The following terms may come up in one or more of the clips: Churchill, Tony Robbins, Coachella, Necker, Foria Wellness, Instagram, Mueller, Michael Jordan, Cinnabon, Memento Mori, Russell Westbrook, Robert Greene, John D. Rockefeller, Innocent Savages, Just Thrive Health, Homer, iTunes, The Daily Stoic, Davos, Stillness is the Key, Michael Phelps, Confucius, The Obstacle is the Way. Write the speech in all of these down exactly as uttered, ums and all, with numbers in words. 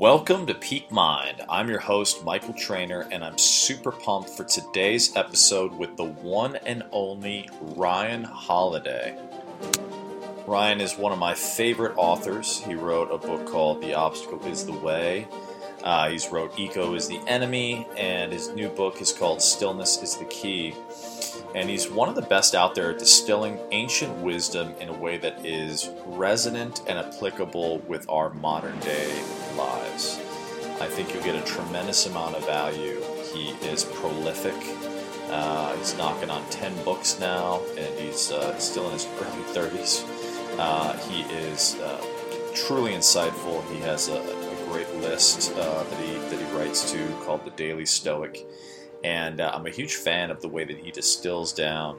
Welcome to Peak Mind. I'm your host, Michael Trainer, and I'm super pumped for today's episode with the one and only Ryan Holiday. Ryan is one of my favorite authors. He wrote a book called The Obstacle is the Way. Uh, he's wrote Ego is the Enemy, and his new book is called Stillness is the Key. And he's one of the best out there at distilling ancient wisdom in a way that is resonant and applicable with our modern day lives. I think you'll get a tremendous amount of value. He is prolific. Uh, he's knocking on ten books now, and he's uh, still in his early thirties. Uh, he is uh, truly insightful. He has a, a great list uh, that he that he writes to called The Daily Stoic. And uh, I'm a huge fan of the way that he distills down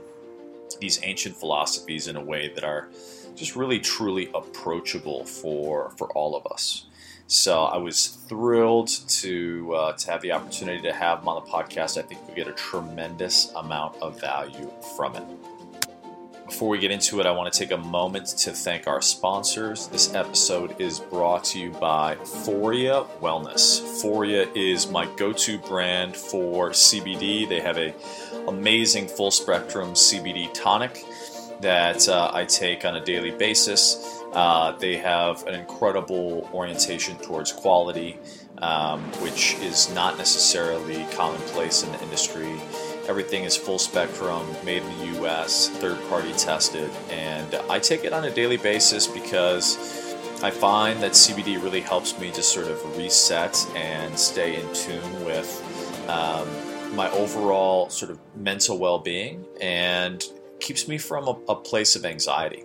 these ancient philosophies in a way that are just really truly approachable for, for all of us. So I was thrilled to uh, to have the opportunity to have him on the podcast. I think we get a tremendous amount of value from it. Before we get into it, I want to take a moment to thank our sponsors. This episode is brought to you by Foria Wellness. Foria is my go-to brand for C B D. They have an amazing full-spectrum C B D tonic that uh, I take on a daily basis. Uh, they have an incredible orientation towards quality, um, which is not necessarily commonplace in the industry. Everything is full spectrum, made in the U S, third-party tested, and I take it on a daily basis because I find that C B D really helps me just sort of reset and stay in tune with um, my overall sort of mental well-being and keeps me from a, a place of anxiety.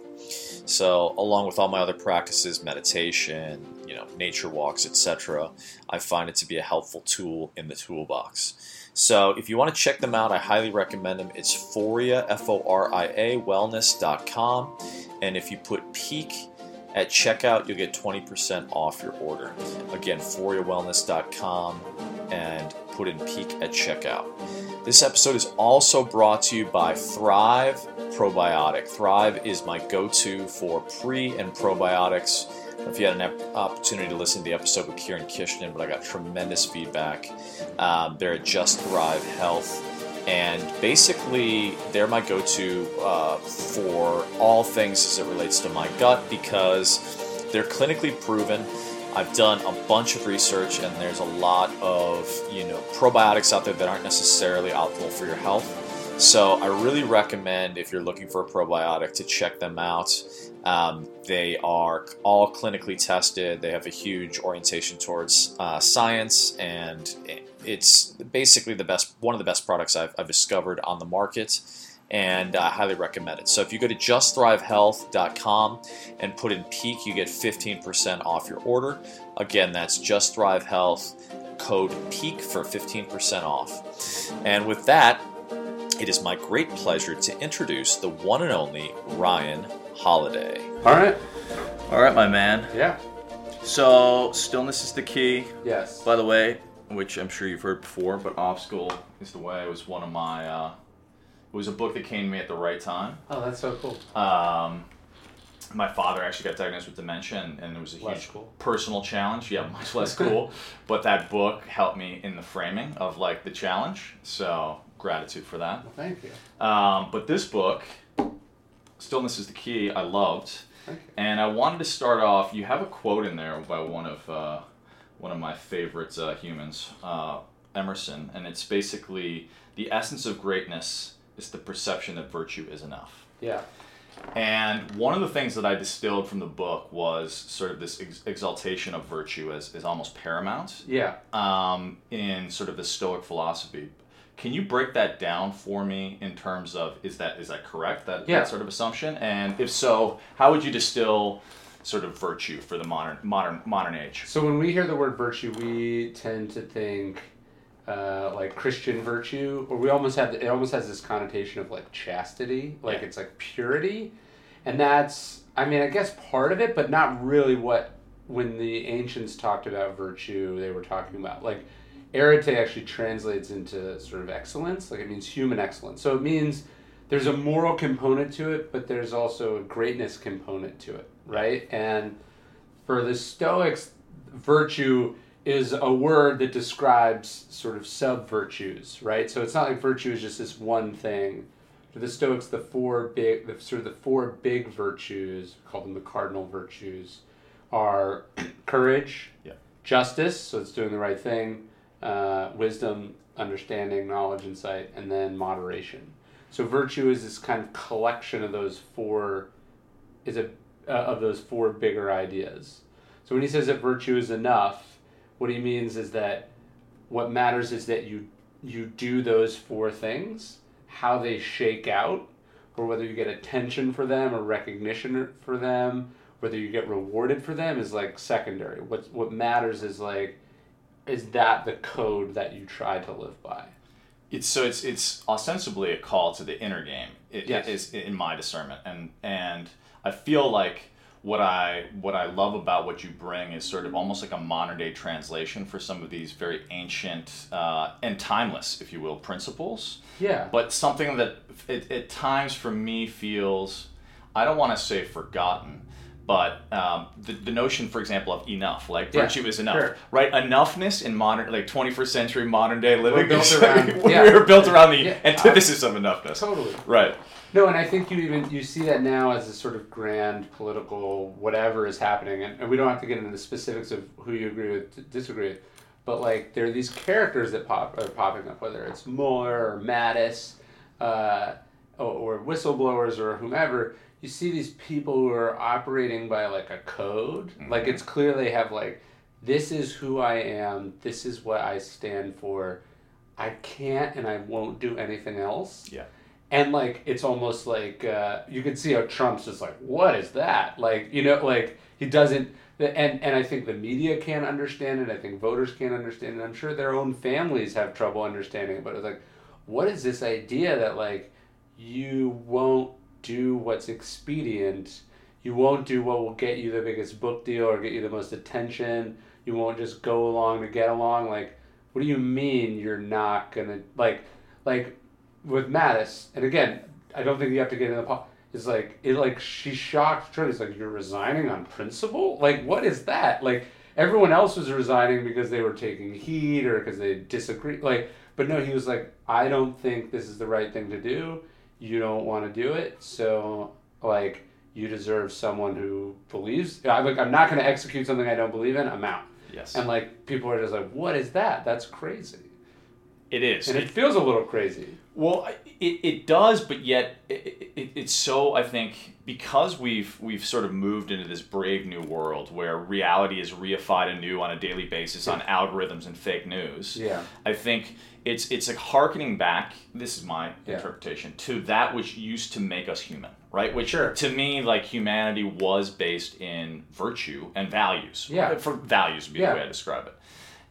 So along with all my other practices, meditation, you know, nature walks, et cetera, I find it to be a helpful tool in the toolbox. So if you want to check them out, I highly recommend them. It's Foria, F O R I A, wellness dot com. And if you put PEAK at checkout, you'll get twenty percent off your order. Again, foria wellness dot com and put in PEAK at checkout. This episode is also brought to you by Thrive Probiotic. Thrive is my go-to for pre- and probiotics. If you had an opportunity to listen to the episode with Kieran Kishan, but I got tremendous feedback. Um, they're at Just Thrive Health, and basically they're my go-to uh, for all things as it relates to my gut because they're clinically proven. I've done a bunch of research, and there's a lot of you know probiotics out there that aren't necessarily optimal for your health. So I really recommend, if you're looking for a probiotic, to check them out. Um, they are all clinically tested. They have a huge orientation towards uh, science, and it's basically the best, one of the best products I've, I've discovered on the market, and I highly recommend it. So if you go to just thrive health dot com and put in PEAK, you get fifteen percent off your order. Again, that's Just Thrive Health, code PEAK for fifteen percent off. And with that, it is my great pleasure to introduce the one and only Ryan Holiday. All right. All right, my man. Yeah. So, Stillness is the Key. Yes. By the way, which I'm sure you've heard before, but Obstacle is the Way was one of my, uh, it was a book that came to me at the right time. Oh, that's so cool. Um, my father actually got diagnosed with dementia, and, and it was a less huge cool. personal challenge. Yeah, much less cool. But that book helped me in the framing of, like, the challenge. So, gratitude for that. Well, thank you. Um, but this book, Stillness is the Key, I loved. Thank you. And I wanted to start off, you have a quote in there by one of uh, one of my favorite uh, humans, uh, Emerson, and it's basically, the essence of greatness is the perception that virtue is enough. Yeah. And one of the things that I distilled from the book was sort of this ex- exaltation of virtue as, as almost paramount. Yeah. Um, in sort of the Stoic philosophy. Can you break that down for me in terms of, is that is that correct, that, yeah. that sort of assumption? And if so, how would you distill sort of virtue for the modern modern modern age? So when we hear the word virtue, we tend to think uh, like Christian virtue, or we almost have, it almost has this connotation of like chastity, like yeah. it's like purity. And that's, I mean, I guess part of it, but not really what, when the ancients talked about virtue, they were talking about like, arete actually translates into sort of excellence, like it means human excellence. So it means there's a moral component to it, but there's also a greatness component to it, right? And for the Stoics, virtue is a word that describes sort of sub-virtues, right? So it's not like virtue is just this one thing. For the Stoics, the four big, the, sort of the four big virtues, call them the cardinal virtues, are courage, yeah. justice, so it's doing the right thing, uh, wisdom, understanding, knowledge, insight, and then moderation. So virtue is this kind of collection of those four, is a uh, of those four bigger ideas. So when he says that virtue is enough, what he means is that what matters is that you you do those four things, how they shake out, or whether you get attention for them or recognition for them, whether you get rewarded for them is like secondary. What what matters is like, is that the code that you try to live by? It's so it's it's ostensibly a call to the inner game. It, yes. it is in my discernment, and and I feel like. What I what I love about what you bring is sort of almost like a modern day translation for some of these very ancient uh, and timeless, if you will, principles. Yeah. But something that it, at times for me feels, I don't want to say forgotten, but um, the, the notion, for example, of enough, like yeah, virtue is enough, sure. right? Enoughness in modern, like twenty-first century modern day living. We're built around, yeah. we were built around the yeah, antithesis I, of enoughness. Totally. Right. No, and I think you even you see that now as a sort of grand political whatever is happening, and, and we don't have to get into the specifics of who you agree with, disagree with, but like there are these characters that pop are popping up, whether it's Mueller or Mattis, uh, or, or whistleblowers or whomever. You see these people who are operating by like a code, mm-hmm. like it's clear they have like, this is who I am, this is what I stand for, I can't and I won't do anything else. Yeah. And, like, it's almost like, uh, you can see how Trump's just like, what is that? Like, you know, like, he doesn't, and, and I think the media can't understand it, I think voters can't understand it, I'm sure their own families have trouble understanding it, but it's like, what is this idea that, like, you won't do what's expedient, you won't do what will get you the biggest book deal or get you the most attention, you won't just go along to get along, like, what do you mean you're not gonna, like, like, with Mattis, and again, I don't think you have to get in the pot. It's like it like she shocked Trudy. It's like, you're resigning on principle. Like, what is that? Like, everyone else was resigning because they were taking heat or because they disagreed. Like, but no, he was like, I don't think this is the right thing to do. You don't want to do it, so like you deserve someone who believes. I'm like, I'm not going to execute something I don't believe in. I'm out. Yes. And like people are just like, what is that? That's crazy. It is. And it, it feels a little crazy. Well, it, it does, but yet it, it, it's so, I think, because we've we've sort of moved into this brave new world where reality is reified anew on a daily basis on algorithms and fake news. Yeah. I think it's it's like hearkening back, this is my yeah. interpretation, to that which used to make us human, right? Which sure. to me, like, humanity was based in virtue and values. Yeah. For values would be yeah. the way I describe it.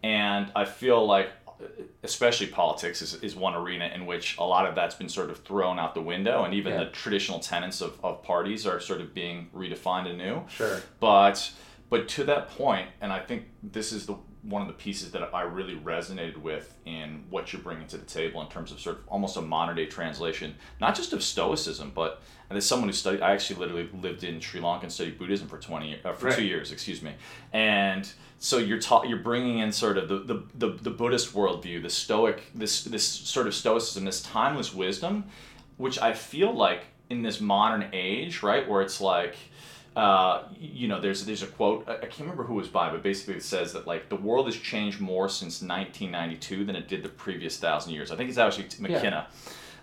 And I feel like especially politics is, is one arena in which a lot of that's been sort of thrown out the window, and even yeah. the traditional tenets of, of parties are sort of being redefined anew. Sure. But but to that point, and I think this is the one of the pieces that I really resonated with in what you're bringing to the table in terms of sort of almost a modern day translation, not just of Stoicism, but and as someone who studied, I actually literally lived in Sri Lanka and studied Buddhism for twenty uh, for right. two years, excuse me, and so you're ta- you're bringing in sort of the, the, the, the Buddhist worldview, the Stoic, this this sort of Stoicism, this timeless wisdom, which I feel like in this modern age, right, where it's like. Uh, you know, there's there's a quote, I can't remember who it was by, but basically it says that, like, the world has changed more since nineteen ninety-two than it did the previous thousand years. I think it's actually McKenna.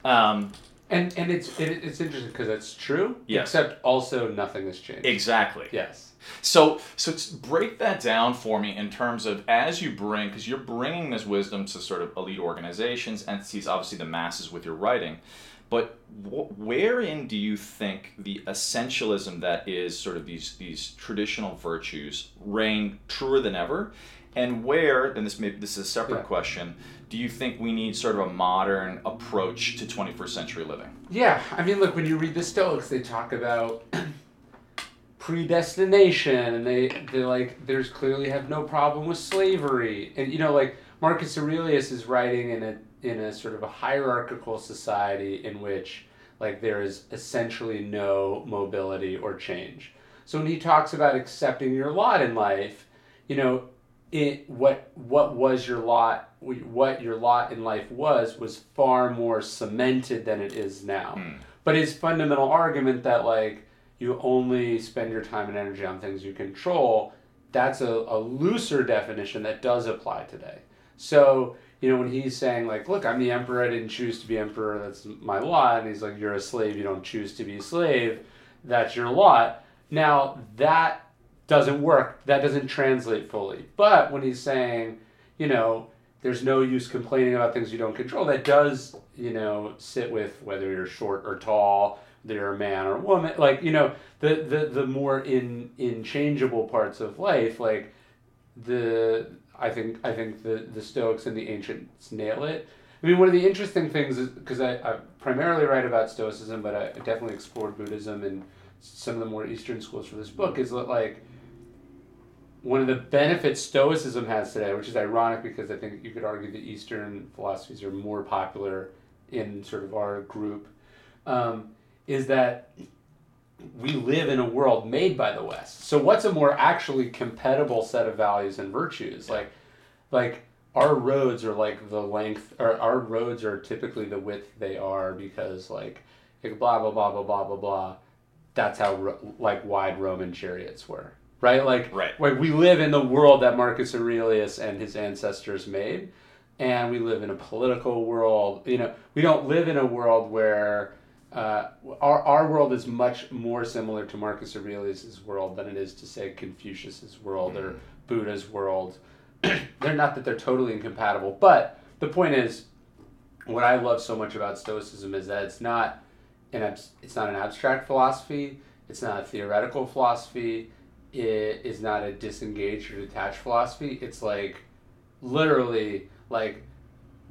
Yeah. Um, and and it's it, it's interesting because that's true, yes. except also nothing has changed. Exactly. Yes. So so break that down for me in terms of, as you bring, because you're bringing this wisdom to sort of elite organizations, entities, obviously the masses with your writing. But wh- wherein do you think the essentialism that is sort of these these traditional virtues reign truer than ever, and where, and this may this is a separate yeah. question, do you think we need sort of a modern approach to twenty-first century living? Yeah, I mean, look, when you read the Stoics, they talk about predestination, and they they like there's clearly have no problem with slavery, and you know, like Marcus Aurelius is writing in a. in a sort of a hierarchical society in which, like, there is essentially no mobility or change. So when he talks about accepting your lot in life, you know, it what what was your lot what your lot in life was was far more cemented than it is now. Mm. But his fundamental argument that like you only spend your time and energy on things you control, that's a, a looser definition that does apply today. So, you know, when he's saying like, look, I'm the emperor, I didn't choose to be emperor, that's my lot, and he's like, you're a slave, you don't choose to be a slave, that's your lot. Now, that doesn't work, that doesn't translate fully. But when he's saying, you know, there's no use complaining about things you don't control, that does, you know, sit with whether you're short or tall, whether you're a man or a woman, like, you know, the the, the more in in changeable parts of life, like the I think I think the, the Stoics and the ancients nail it. I mean, one of the interesting things is, because I, I primarily write about Stoicism, but I definitely explored Buddhism and some of the more Eastern schools for this book, is that like one of the benefits Stoicism has today, which is ironic because I think you could argue the Eastern philosophies are more popular in sort of our group, um, is that we live in a world made by the West. So what's a more actually compatible set of values and virtues? Like, like our roads are like the length, or our roads are typically the width they are because like, like blah, blah, blah, blah, blah, blah, blah. That's how like wide Roman chariots were. Right? Like, right. Like we live in the world that Marcus Aurelius and his ancestors made, and we live in a political world. You know, we don't live in a world where uh, our our world is much more similar to Marcus Aurelius's world than it is to, say, Confucius's world mm. or Buddha's world. They're not that they're totally incompatible, but the point is, what I love so much about Stoicism is that it's not an abs- it's not an abstract philosophy. It's not a theoretical philosophy. It is not a disengaged or detached philosophy. It's like literally like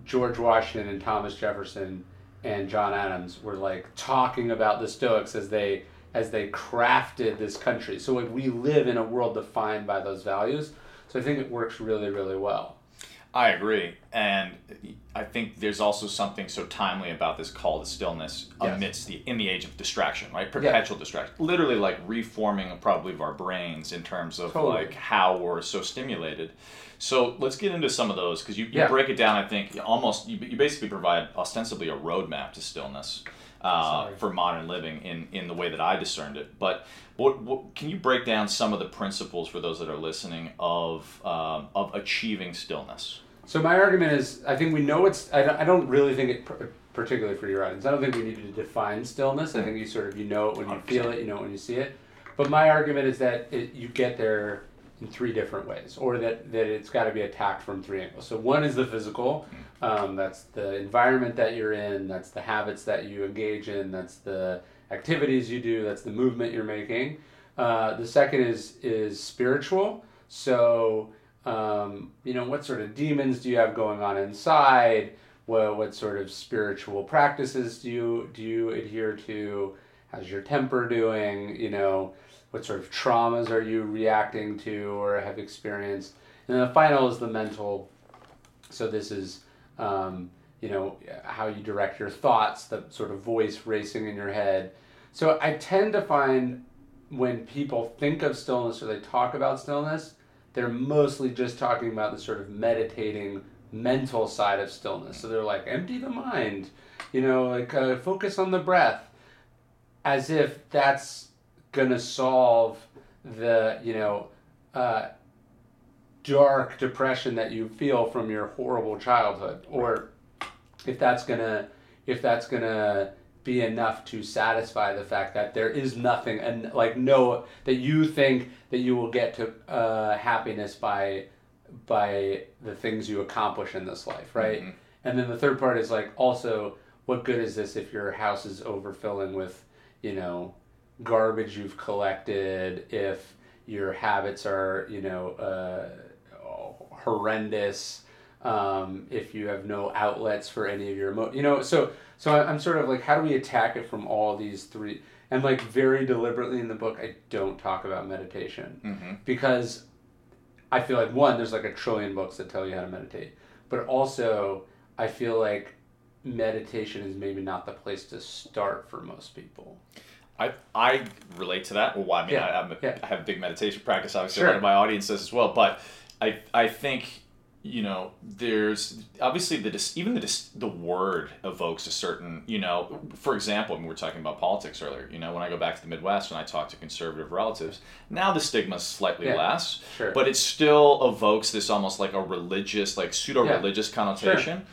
George Washington and Thomas Jefferson and John Adams were like talking about the Stoics as they as they crafted this country. So like we live in a world defined by those values. So I think it works really, really well. I agree. And I think there's also something so timely about this call to stillness yes. amidst the, in the age of distraction, right? Perpetual yeah. distraction. Literally like reforming probably of our brains in terms of totally. like how we're so stimulated. So let's get into some of those because you, you yeah. break it down, I think, almost, you, you basically provide ostensibly a roadmap to stillness uh, for modern living in, in the way that I discerned it. But what, what, can you break down some of the principles for those that are listening of um, of achieving stillness? So my argument is, I think we know it's, I don't, I don't really think it, particularly for your audience, I don't think we need to define stillness. I think you sort of, you know it when you one hundred percent feel it, you know it when you see it. But my argument is that it, you get there in three different ways, or that, that it's got to be attacked from three angles. So one is the physical, um, that's the environment that you're in, that's the habits that you engage in, that's the activities you do, that's the movement you're making. Uh, the second is is spiritual. So, um, you know, what sort of demons do you have going on inside? What, what sort of spiritual practices do you do you adhere to? How's your temper doing? You know, what sort of traumas are you reacting to or have experienced? And then the final is the mental. So this is, um, you know, how you direct your thoughts, the sort of voice racing in your head. So I tend to find when people think of stillness or they talk about stillness, they're mostly just talking about the sort of meditating mental side of stillness. So they're like, empty the mind, you know, like uh, focus on the breath, as if that's gonna solve the, you know, uh, dark depression that you feel from your horrible childhood, or if that's gonna, if that's gonna be enough to satisfy the fact that there is nothing, and like no, that you think that you will get to uh, happiness by, by the things you accomplish in this life, right? Mm-hmm. And then the third part is like, also, what good is this if your house is overfilling with, you know, garbage you've collected, if your habits are, you know, uh, horrendous, um, if you have no outlets for any of your, emo- you know, so, so I'm sort of like, how do we attack it from all these three? And like very deliberately in the book, I don't talk about meditation mm-hmm. because I feel like, one, there's like a trillion books that tell you how to meditate, but also I feel like meditation is maybe not the place to start for most people. I I relate to that. Well, I mean, yeah, I, I'm a, yeah. I have a big meditation practice, obviously, sure. a lot of my audience does as well, but I I think, you know, there's obviously the even the the word evokes a certain, you know, for example, when we were talking about politics earlier, you know, when I go back to the Midwest, when I talk to conservative relatives, now the stigma's slightly yeah, less, sure. but it still evokes this almost like a religious, like pseudo-religious yeah. connotation. Sure.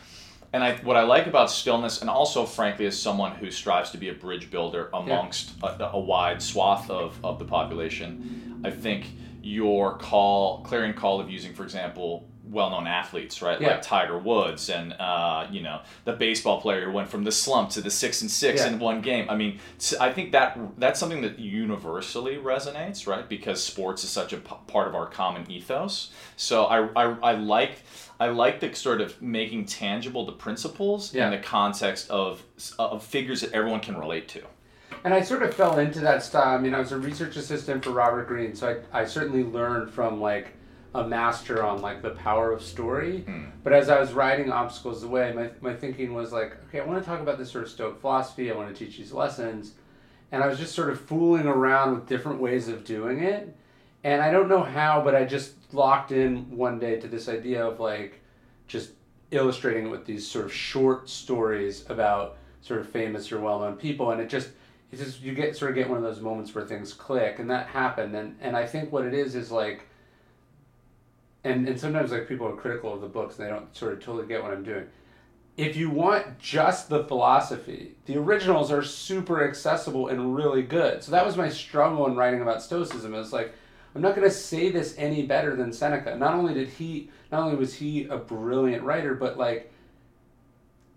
And I, what I like about stillness, and also, frankly, as someone who strives to be a bridge builder amongst yeah. a, a wide swath of, of the population, I think your call, clarion call of using, for example, well-known athletes, right? Yeah. Like Tiger Woods and, uh, you know, the baseball player who went from the slump to the six and six yeah. in one game. I mean, I think that that's something that universally resonates, right? Because sports is such a p- part of our common ethos. So I, I, I like... I like the sort of making tangible the principles yeah. in the context of of figures that everyone can relate to. And I sort of fell into that style. I mean, I was a research assistant for Robert Greene, so I, I certainly learned from, like, a master on, like, the power of story. Mm. But as I was writing Obstacles the Way, my, my thinking was, like, okay, I want to talk about this sort of Stoic philosophy. I want to teach these lessons. And I was just sort of fooling around with different ways of doing it. And I don't know how, but I just locked in one day to this idea of, like, just illustrating it with these sort of short stories about sort of famous or well-known people. And it just, it's just, you get sort of get one of those moments where things click, and that happened. And, and I think what it is is, like, and, and sometimes, like, people are critical of the books and they don't sort of totally get what I'm doing. If you want just the philosophy, the originals are super accessible and really good. So that was my struggle in writing about Stoicism. It was like, I'm not going to say this any better than Seneca. Not only did he, not only was he a brilliant writer, but, like,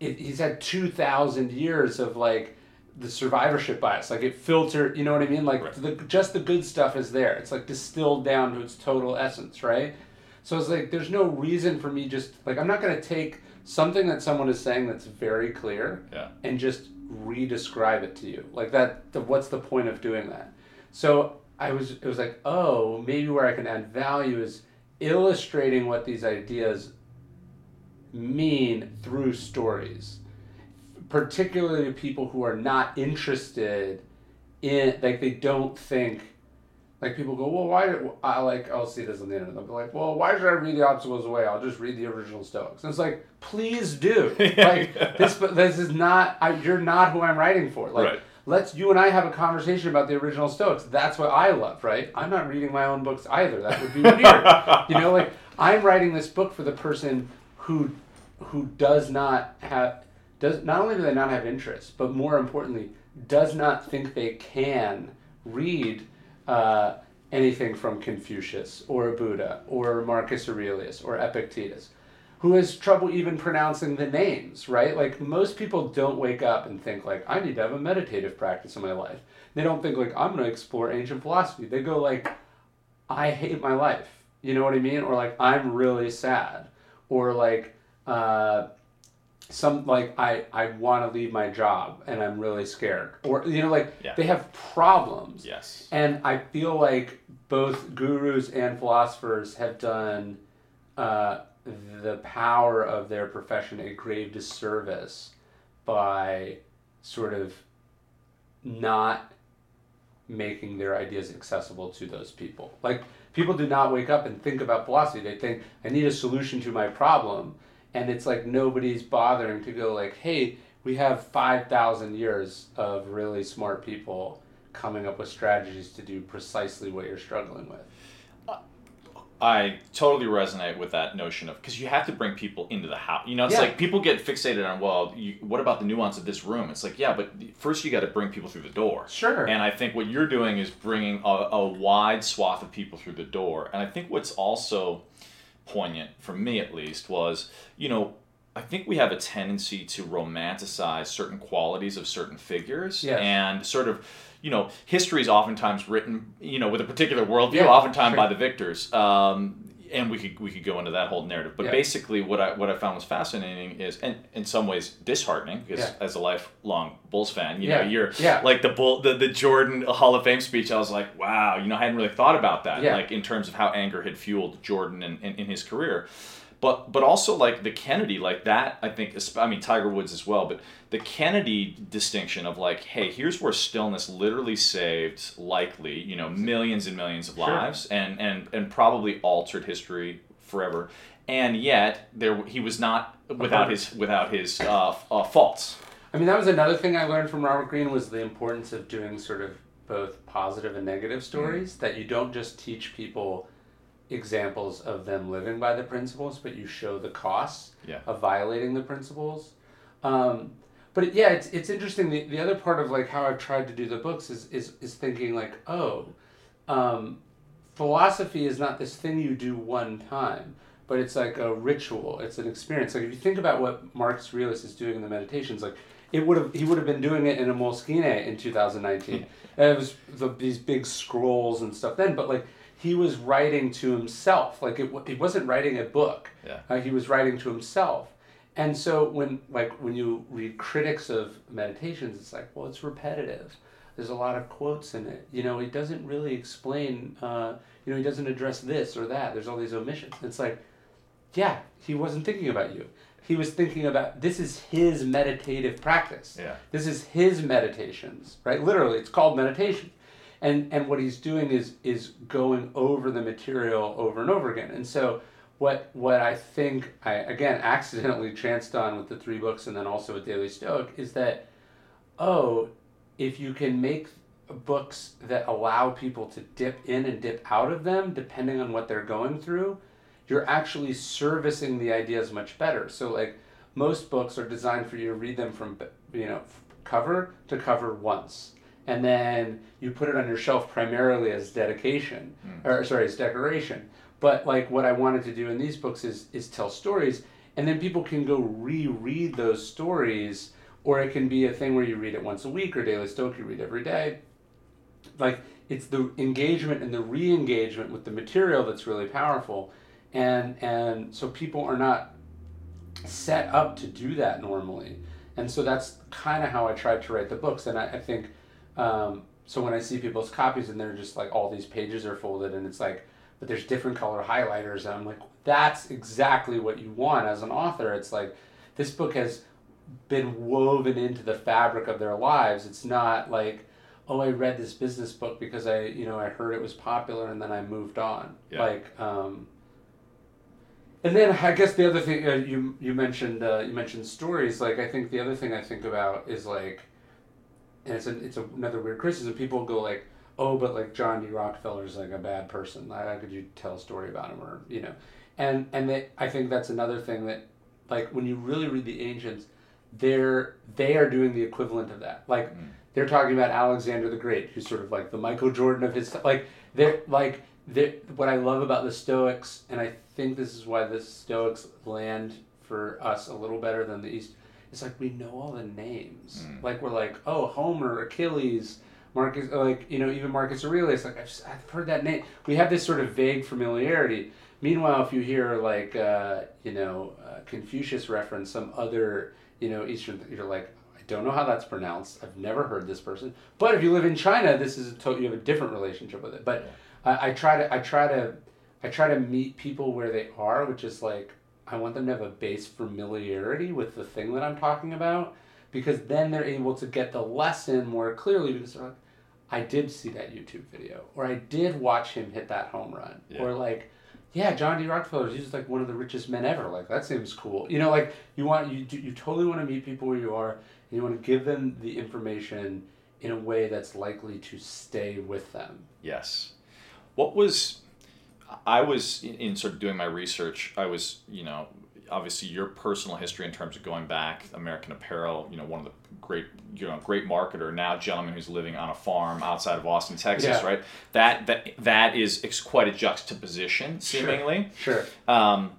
it, he's had two thousand years of, like, the survivorship bias. Like, it filtered, you know what I mean? Like, right. the, just the good stuff is there. It's, like, distilled down to its total essence, right? So it's like, there's no reason for me just, like, I'm not going to take something that someone is saying that's very clear yeah. and just re-describe it to you. Like, that, the, what's the point of doing that? So... I was, it was like, oh, maybe where I can add value is illustrating what these ideas mean through stories, particularly to people who are not interested in, like, they don't think, like, people go, well, why, did, I like, I'll see this on the internet, they'll be like, well, why should I read The Obstacles Away? I'll just read the original Stoics. And it's like, please do. Like, this this is not, I, you're not who I'm writing for. Like, right. Let's, you and I have a conversation about the original Stoics. That's what I love, right? I'm not reading my own books either. That would be weird. You know, like, I'm writing this book for the person who who does not have, does not only do they not have interest, but more importantly, does not think they can read uh, anything from Confucius or Buddha or Marcus Aurelius or Epictetus, who has trouble even pronouncing the names, right? Like, most people don't wake up and think, like, I need to have a meditative practice in my life. They don't think, like, I'm going to explore ancient philosophy. They go, like, I hate my life. You know what I mean? Or, like, I'm really sad. Or, like, uh, some, like, I, I want to leave my job and I'm really scared. Or, you know, like, yeah. they have problems. Yes. And I feel like both gurus and philosophers have done... Uh, the power of their profession a grave disservice by sort of not making their ideas accessible to those people. Like, people do not wake up and think about philosophy. They think, I need a solution to my problem. And it's like, nobody's bothering to go, like, hey, we have five thousand years of really smart people coming up with strategies to do precisely what you're struggling with. I totally resonate with that notion of, because you have to bring people into the house. You know, it's yeah. like, people get fixated on, well, you, what about the nuance of this room? It's like, yeah, but first you got to bring people through the door. Sure. And I think what you're doing is bringing a, a wide swath of people through the door. And I think what's also poignant, for me at least, was, you know, I think we have a tendency to romanticize certain qualities of certain figures yes. and sort of, you know, history is oftentimes written, you know, with a particular worldview, yeah, oftentimes sure. by the victors. Um, and we could we could go into that whole narrative. But yeah. basically what I what I found was fascinating is, and in some ways disheartening, because yeah. as a lifelong Bulls fan, you yeah. know, you're yeah. like the Bull the, the Jordan Hall of Fame speech, I was like, wow, you know, I hadn't really thought about that, yeah. like in terms of how anger had fueled Jordan in, in, in his career. But but also, like, the Kennedy, like that, I think, I mean, Tiger Woods as well, but the Kennedy distinction of, like, hey, here's where stillness literally saved, likely, you know, millions and millions of lives sure. and, and, and probably altered history forever, and yet there he was not without his without his uh, uh, faults. I mean, that was another thing I learned from Robert Greene was the importance of doing sort of both positive and negative stories, mm-hmm. that you don't just teach people examples of them living by the principles, but you show the costs yeah. of violating the principles. Um, but yeah, it's it's interesting. The, the other part of like how I've tried to do the books is is, is thinking like, oh, um, philosophy is not this thing you do one time, but it's like a ritual. It's an experience. Like if you think about what Marcus Aurelius is doing in the meditations, like it would have he would have been doing it in a Moleskine in two thousand nineteen. And it was the, these big scrolls and stuff then, but like he was writing to himself. Like it he wasn't writing a book. Yeah. Uh, he was writing to himself. And so when like when you read critics of meditations, it's like, well, it's repetitive. There's a lot of quotes in it. You know, he doesn't really explain, uh, you know, he doesn't address this or that. There's all these omissions. It's like, yeah, he wasn't thinking about you. He was thinking about, this is his meditative practice. Yeah. This is his meditations, right? Literally, it's called meditation. And and what he's doing is is going over the material over and over again. And so what what I think I, again, accidentally chanced on with the three books and then also with Daily Stoic is that, oh, if you can make books that allow people to dip in and dip out of them, depending on what they're going through, you're actually servicing the ideas much better. So like most books are designed for you to read them from, you know, cover to cover once. And then you put it on your shelf primarily as dedication, mm. or sorry, as decoration. But like what I wanted to do in these books is is tell stories, and then people can go reread those stories, or it can be a thing where you read it once a week, or Daily Stoic you read every day. Like it's the engagement and the re-engagement with the material that's really powerful, and and so people are not set up to do that normally, and so that's kind of how I tried to write the books, and I, I think. Um, so when I see people's copies and they're just like all these pages are folded and it's like, but there's different color highlighters, and I'm like, that's exactly what you want as an author. It's like this book has been woven into the fabric of their lives. It's not like, oh, I read this business book because I, you know, I heard it was popular and then I moved on. Yeah. Like, um, and then I guess the other thing uh, you you mentioned uh, you mentioned stories. Like I think the other thing I think about is like. And it's a, it's a, another weird criticism. People go like, oh, but like John D. Rockefeller's like a bad person. Like, how could you tell a story about him? Or, you know, and, and they, I think that's another thing that like when you really read the ancients, they're, they are doing the equivalent of that. Like mm. they're talking about Alexander the Great, who's sort of like the Michael Jordan of his, like they're like, they're, what I love about the Stoics, and I think this is why the Stoics land for us a little better than the East. It's like we know all the names. Mm. Like we're like, oh, Homer, Achilles, Marcus, like, you know, even Marcus Aurelius. Like I've, just, I've heard that name. We have this sort of vague familiarity. Meanwhile, if you hear like, uh, you know, uh, Confucius reference some other, you know, Eastern, you're like, I don't know how that's pronounced. I've never heard this person. But if you live in China, this is a to- you have a different relationship with it. But yeah. I, I try to, I try to, I try to meet people where they are, which is like. I want them to have a base familiarity with the thing that I'm talking about, because then they're able to get the lesson more clearly because they're like, I did see that YouTube video, or I did watch him hit that home run, yeah. or like, yeah, John D. Rockefeller, he's like one of the richest men ever. Like that seems cool. You know, like you want, you, you totally want to meet people where you are, and you want to give them the information in a way that's likely to stay with them. Yes. What was... I was, in sort of doing my research, I was, you know, obviously your personal history in terms of going back, American Apparel, you know, one of the great, you know, great marketer, now gentleman who's living on a farm outside of Austin, Texas, yeah. right? That that that is quite a juxtaposition, seemingly. Sure. sure. Um,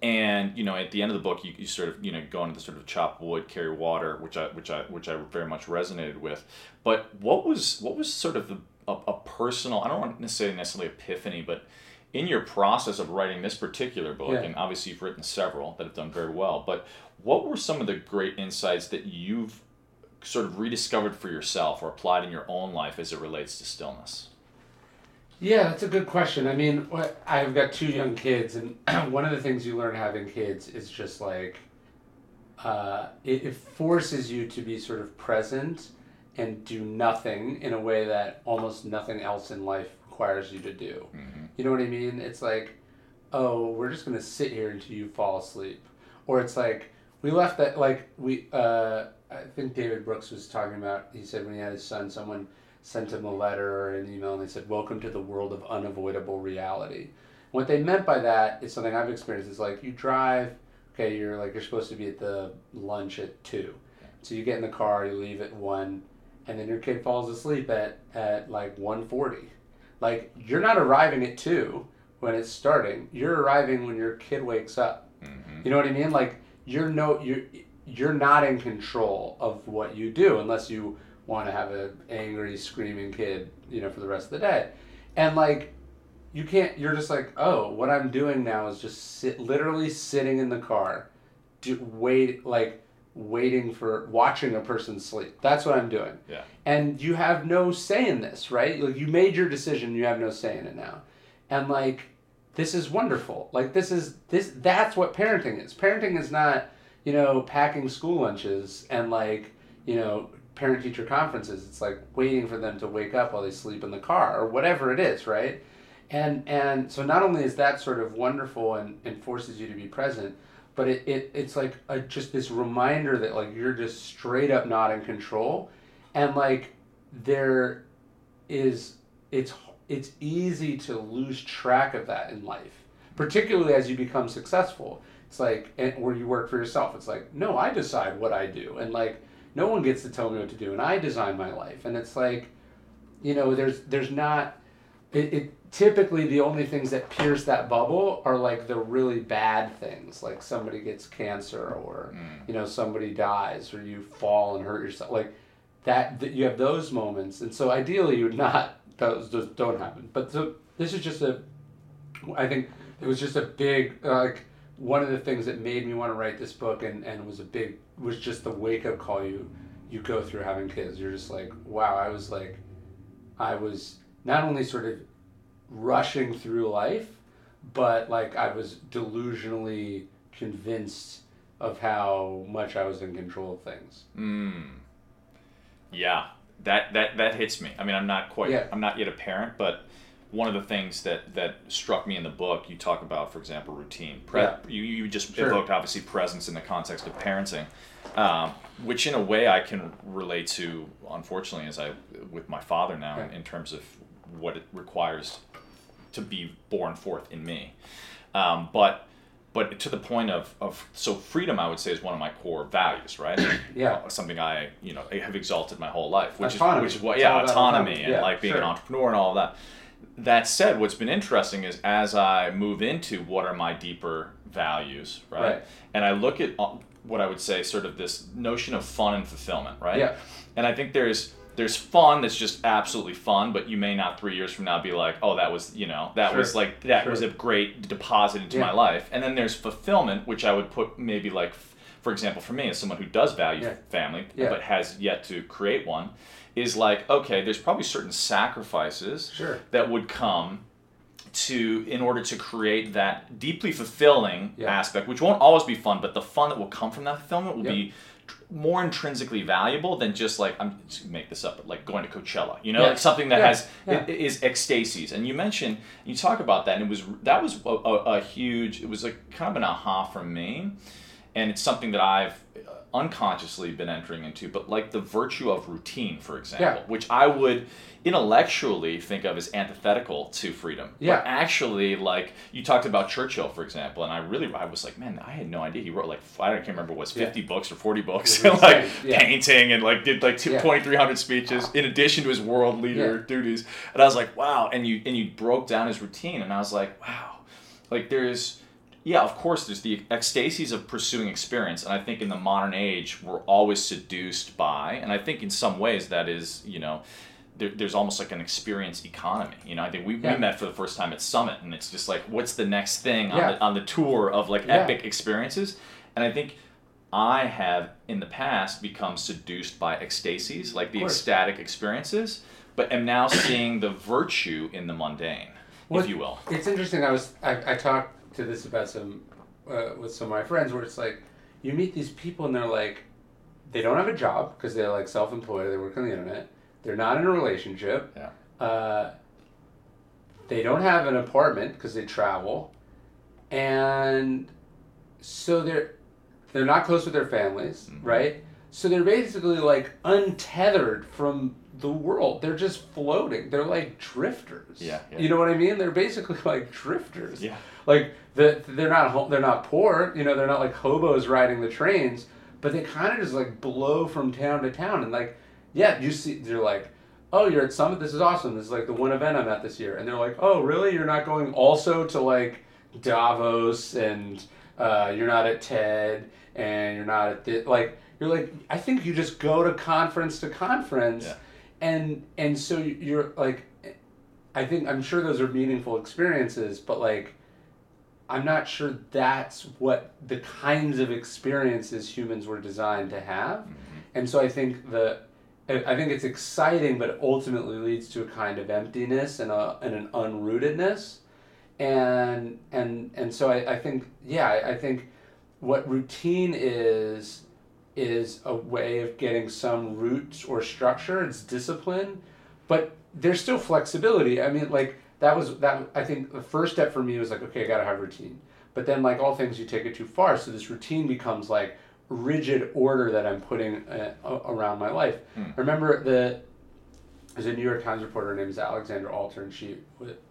and, you know, at the end of the book, you, you sort of, you know, go into the sort of chop wood, carry water, which I which I which I very much resonated with. But what was what was sort of the a, a personal, I don't want to say necessarily epiphany, but in your process of writing this particular book, yeah. and obviously you've written several that have done very well, but what were some of the great insights that you've sort of rediscovered for yourself or applied in your own life as it relates to stillness? Yeah, that's a good question. I mean, what, I've got two young kids, and one of the things you learn having kids is just like, uh, it, it forces you to be sort of present and do nothing in a way that almost nothing else in life requires you to do. Mm-hmm. You know what I mean? It's like, oh, we're just going to sit here until you fall asleep. Or it's like, we left that, like, we, uh, I think David Brooks was talking about, he said when he had his son, someone sent him a letter or an email and they said, welcome to the world of unavoidable reality. What they meant by that is something I've experienced. It's like, you drive, okay, you're like, you're supposed to be at the lunch at two. So you get in the car, you leave at one, and then your kid falls asleep at, at like one forty. Like, you're not arriving at two when it's starting. You're arriving when your kid wakes up. Mm-hmm. You know what I mean? Like, you're no, you're, you're not in control of what you do unless you want to have an angry, screaming kid, you know, for the rest of the day. And like, you can't, you're just like, oh, what I'm doing now is just sit, literally sitting in the car, do, wait, like, waiting for, watching a person sleep. That's what I'm doing. Yeah. And you have no say in this, right? Like, you made your decision, you have no say in it now. And like, this is wonderful. Like, this is, this, that's what parenting is. Parenting is not, you know, packing school lunches and like, you know, parent-teacher conferences. It's like waiting for them to wake up while they sleep in the car or whatever it is, right? And and so not only is that sort of wonderful and, and forces you to be present, but it, it it's like a, just this reminder that like you're just straight up not in control, and like there is, it's it's easy to lose track of that in life, particularly as you become successful. It's like, and, or you work for yourself. It's like, no, I decide what I do, and like no one gets to tell me what to do, and I design my life. And it's like, you know, there's there's not it. it Typically, the only things that pierce that bubble are like the really bad things, like somebody gets cancer, or mm. you know, somebody dies, or you fall and hurt yourself. Like that, th- you have those moments, and so ideally, you would not those, those don't happen. But so this is just a, I think it was just a big uh, like one of the things that made me want to write this book, and, and was a big was just the wake up call you you go through having kids. You're just like, wow, I was like, I was not only sort of rushing through life, but like I was delusionally convinced of how much I was in control of things. Mm. Yeah, that, that that hits me. I mean, I'm not quite, yeah. I'm not yet a parent, but one of the things that, that struck me in the book, you talk about, for example, routine. Pre- yeah. You you just sure. evoked obviously presence in the context of parenting, um, which in a way I can relate to, unfortunately, as I with my father now right. in, in terms of what it requires to be born forth in me. Um, but but to the point of, of, so freedom, I would say, is one of my core values, right? Yeah. Uh, something I, you know, have exalted my whole life, which autonomy. is, which is what, yeah, autonomy, autonomy and yeah, like being sure. an entrepreneur and all of that. That said, what's been interesting is as I move into what are my deeper values, right? right. And I look at what I would say sort of this notion of fun and fulfillment, right? Yeah. And I think there's, There's fun that's just absolutely fun, but you may not three years from now be like, oh, that was, you know, that sure. was like, that sure. was a great deposit into yeah. my life. And then there's fulfillment, which I would put maybe like, for example, for me as someone who does value yeah. family, yeah. but has yet to create one, is like, okay, there's probably certain sacrifices sure. that would come to, in order to create that deeply fulfilling yeah. aspect, which won't always be fun, but the fun that will come from that fulfillment will yeah. be more intrinsically valuable than just like, I'm just gonna make this up, but like going to Coachella, you know, yeah. like something that yeah. has yeah. is, is ecstasies. And you mentioned, you talk about that, and it was that was a, a, a huge, it was like kind of an aha for me, and it's something that I've unconsciously been entering into. But like the virtue of routine, for example, yeah. which I would intellectually think of as antithetical to freedom, yeah. but actually, like you talked about Churchill, for example, and I really, I was like, man, I had no idea he wrote like I don't I can't remember what's fifty yeah. books or forty books, and, like yeah. painting and like did like two, yeah. twenty-three hundred speeches in addition to his world leader yeah. duties. And I was like, wow, and you and you broke down his routine, and I was like, wow, like there's. Yeah, of course, there's the ecstasies of pursuing experience. And I think in the modern age, we're always seduced by, and I think in some ways that is, you know, there, there's almost like an experience economy. You know, I think we, yeah. we met for the first time at Summit, and it's just like, what's the next thing on, yeah. the, on the tour of like yeah. epic experiences? And I think I have in the past become seduced by ecstasies, like the ecstatic experiences, but am now seeing the virtue in the mundane, well, if you will. It's interesting. I was, I, I talked to this about some uh, with some of my friends where it's like you meet these people and they're like they don't have a job because they're like self-employed, they work on the internet, they're not in a relationship, yeah. uh, they don't have an apartment because they travel, and so they're they're not close with their families, mm-hmm. right? So they're basically like untethered from the world. They're just floating. They're like drifters. Yeah, yeah. You know what I mean? They're basically like drifters. Yeah. Like the they're not they're not poor. You know, they're not like hobos riding the trains. But they kind of just like blow from town to town, and like, yeah, you see, you're like, oh, you're at Summit. This is awesome. This is like the one event I'm at this year, and they're like, oh, really? You're not going also to like Davos, and uh, you're not at TED, and you're not at this. Like, you're like, I think you just go to conference to conference. Yeah. And and so you're like, I think, I'm sure those are meaningful experiences, but like, I'm not sure that's what the kinds of experiences humans were designed to have. Mm-hmm. And so I think the, I think it's exciting, but it ultimately leads to a kind of emptiness and a and an unrootedness. And and and so I, I think, yeah, I, I think what routine is, is a way of getting some roots or structure. It's discipline, but there's still flexibility. I mean, like, that was, that I think the first step for me was like, okay, I gotta have routine. But then, like all things, you take it too far. So this routine becomes like rigid order that I'm putting uh, around my life. Hmm. I remember the, there's a New York Times reporter, her name is Alexander Alter, and she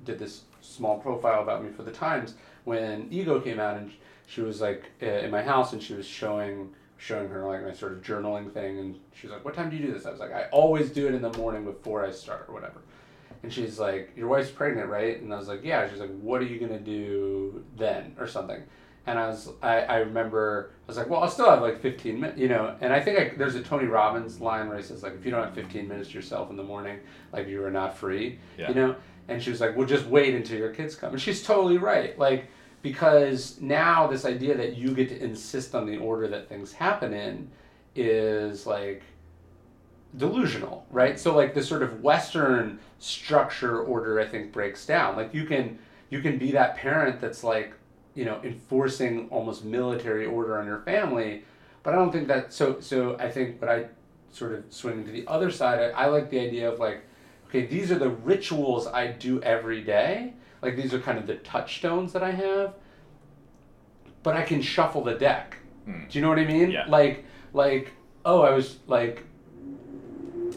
did this small profile about me for the Times when Ego came out, and she was like in my house, and she was showing showing her like my sort of journaling thing, and she was like, what time do you do this? I was like, I always do it in the morning before I start or whatever. And she's like, your wife's pregnant, right? And I was like, yeah. She's like, what are you gonna do then or something? And I was, I, I remember, I was like, well, I'll still have like fifteen minutes, you know, and I think I, there's a Tony Robbins line where he says, like, if you don't have fifteen minutes to yourself in the morning, like, you are not free, yeah. you know? And she was like, well, just wait until your kids come. And she's totally right. Like, because now this idea that you get to insist on the order that things happen in is like delusional, right? So like this sort of Western structure order, I think, breaks down. Like you can, you can be that parent that's like, you know, enforcing almost military order on your family, but I don't think that, so, so I think what I sort of swing to the other side, I, I like the idea of like, okay, these are the rituals I do every day. Like, these are kind of the touchstones that I have, but I can shuffle the deck. Mm. Do you know what I mean? Yeah. Like, like, oh, I was like,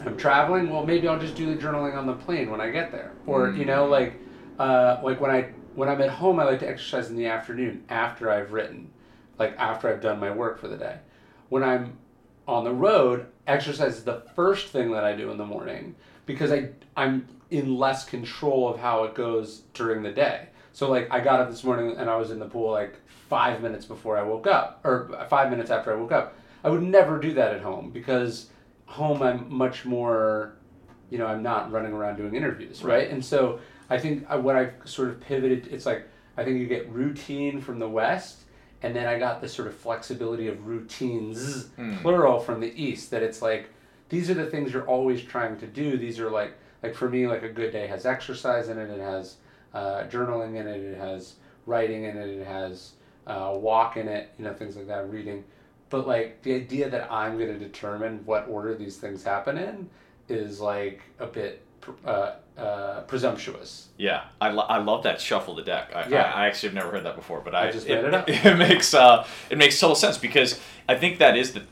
I'm traveling. Well, maybe I'll just do the journaling on the plane when I get there. Or, mm. you know, like, uh, like when I, when I'm at home, I like to exercise in the afternoon after I've written, like after I've done my work for the day. When I'm on the road, exercise is the first thing that I do in the morning because I, I'm in less control of how it goes during the day. So like I got up this morning and I was in the pool like five minutes before I woke up, or five minutes after I woke up. I would never do that at home because home I'm much more, you know, I'm not running around doing interviews, right? right? And so I think what I've sort of pivoted, it's like I think you get routine from the West, and then I got this sort of flexibility of routines, mm. plural, from the East, that it's like these are the things you're always trying to do. These are like, like for me, like a good day has exercise in it, it has uh, journaling in it, it has writing in it, it has uh, walk in it, you know, things like that, reading. But like the idea that I'm going to determine what order these things happen in is like a bit uh, uh, presumptuous. Yeah, I, lo- I love that shuffle the deck. I, yeah. I, I actually have never heard that before, but I, I just made it, it up. It makes uh, it makes total sense because I think that is the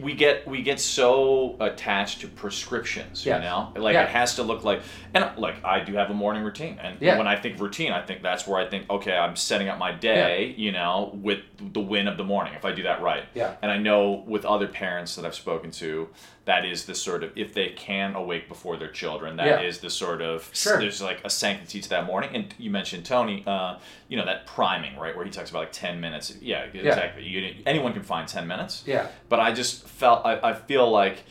we get we get so attached to prescriptions. Yes. You know, like yeah. it has to look like, and like I do have a morning routine, and yeah. when I think routine, I think that's where I think, okay, I'm setting up my day, yeah. you know, with the win of the morning. If I do that right, yeah. And I know with other parents that I've spoken to, that is the sort of, if they can awake before their children, that yeah. is the sort of, sure. there's like a sanctity to that morning. And you mentioned Tony, uh, you know, that priming, right, where he talks about like ten minutes. Yeah, yeah. exactly. You, anyone can find ten minutes. Yeah. But I just felt, I, I feel like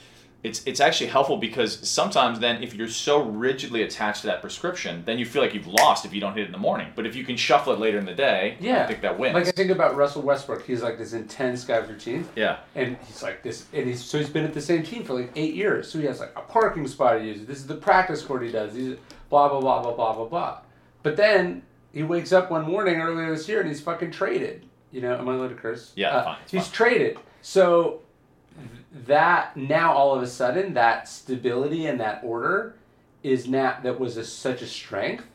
it's it's actually helpful because sometimes then if you're so rigidly attached to that prescription, then you feel like you've lost if you don't hit it in the morning. But if you can shuffle it later in the day, yeah. I think that wins. Like I think about Russell Westbrook. He's like this intense guy with routines. Yeah. And he's like this, and he's so he's been at the same team for like eight years. So he has like a parking spot he uses. This is the practice court he does. He's blah, blah, blah, blah, blah, blah, blah. But then he wakes up one morning earlier this year and he's fucking traded. You know, am I allowed to curse? Yeah, uh, fine. He's fine. Traded. So that now all of a sudden that stability and that order is now, that was a, such a strength,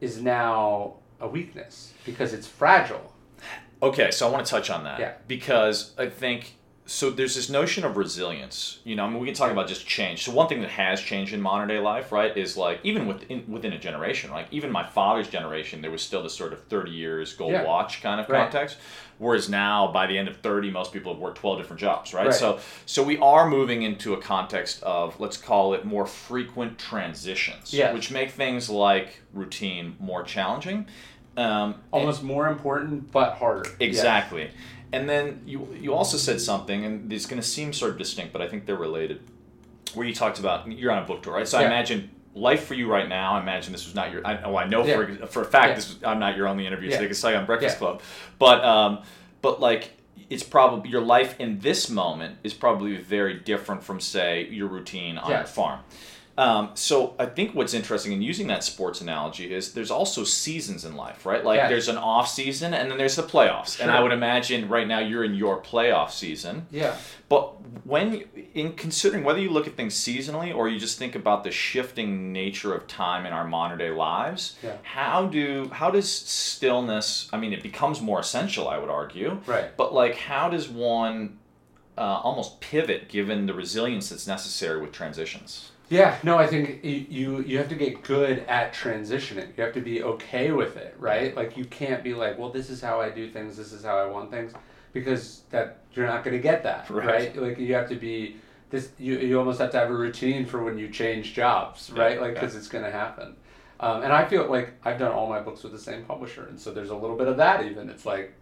is now a weakness because it's fragile. Okay, so I want to touch on that. Yeah. Because I think, so there's this notion of resilience. You know, I mean, we can talk about just change. So one thing that has changed in modern day life, right, is like, even within, within a generation, like even my father's generation, there was still this sort of thirty years gold yeah. watch kind of right. context. Whereas now, by the end of thirty, most people have worked twelve different jobs, right? right? So so we are moving into a context of, let's call it, more frequent transitions, yeah. which make things like routine more challenging. Um, Almost and, more important, but harder. Exactly. Yeah. And then you you also said something, and it's going to seem sort of distinct, but I think they're related, where you talked about, you're on a book tour, right? So yeah. I imagine life for you right now, I imagine this was not your, I, oh, I know yeah. for for a fact, yeah. this was, I'm not your only interview yeah. today, because I'm on Breakfast yeah. Club. But, um, but like, it's probably, your life in this moment is probably very different from, say, your routine on yeah. your farm. Um, so I think what's interesting in using that sports analogy is there's also seasons in life, right? Like yeah. there's an off season and then there's the playoffs. Sure. And I would imagine right now you're in your playoff season. Yeah. But when, in considering whether you look at things seasonally or you just think about the shifting nature of time in our modern day lives, yeah. how do, how does stillness, I mean, it becomes more essential, I would argue. Right. But like, how does one uh, almost pivot given the resilience that's necessary with transitions? Yeah, no, I think you you have to get good at transitioning. You have to be okay with it, right? Like, you can't be like, well, this is how I do things, this is how I want things, because that you're not going to get that, right. right? Like, you have to be this. You you almost have to have a routine for when you change jobs, right? Yeah, like, because yeah. it's going to happen. Um, and I feel like I've done all my books with the same publisher, and so there's a little bit of that even. It's like,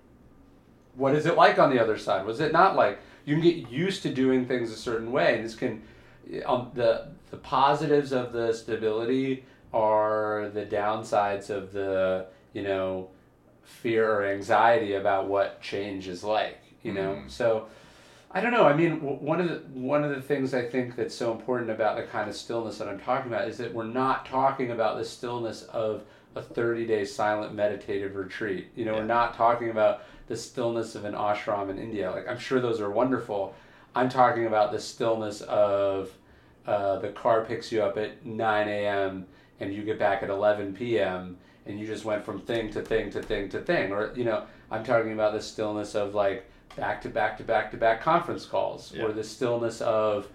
what is it like on the other side? Was it not like? You can get used to doing things a certain way, and this can. Um, the the positives of the stability are the downsides of the, you know, fear or anxiety about what change is like, you know? Mm. So I don't know. I mean, w- one of the, one of the things I think that's so important about the kind of stillness that I'm talking about is that we're not talking about the stillness of a thirty day silent meditative retreat. You know, yeah. we're not talking about the stillness of an ashram in India. Like, I'm sure those are wonderful. I'm talking about the stillness of uh, the car picks you up at nine a.m. and you get back at eleven p.m. and you just went from thing to thing to thing to thing. Or, you know, I'm talking about the stillness of like back to back to back to back conference calls yeah. or the stillness of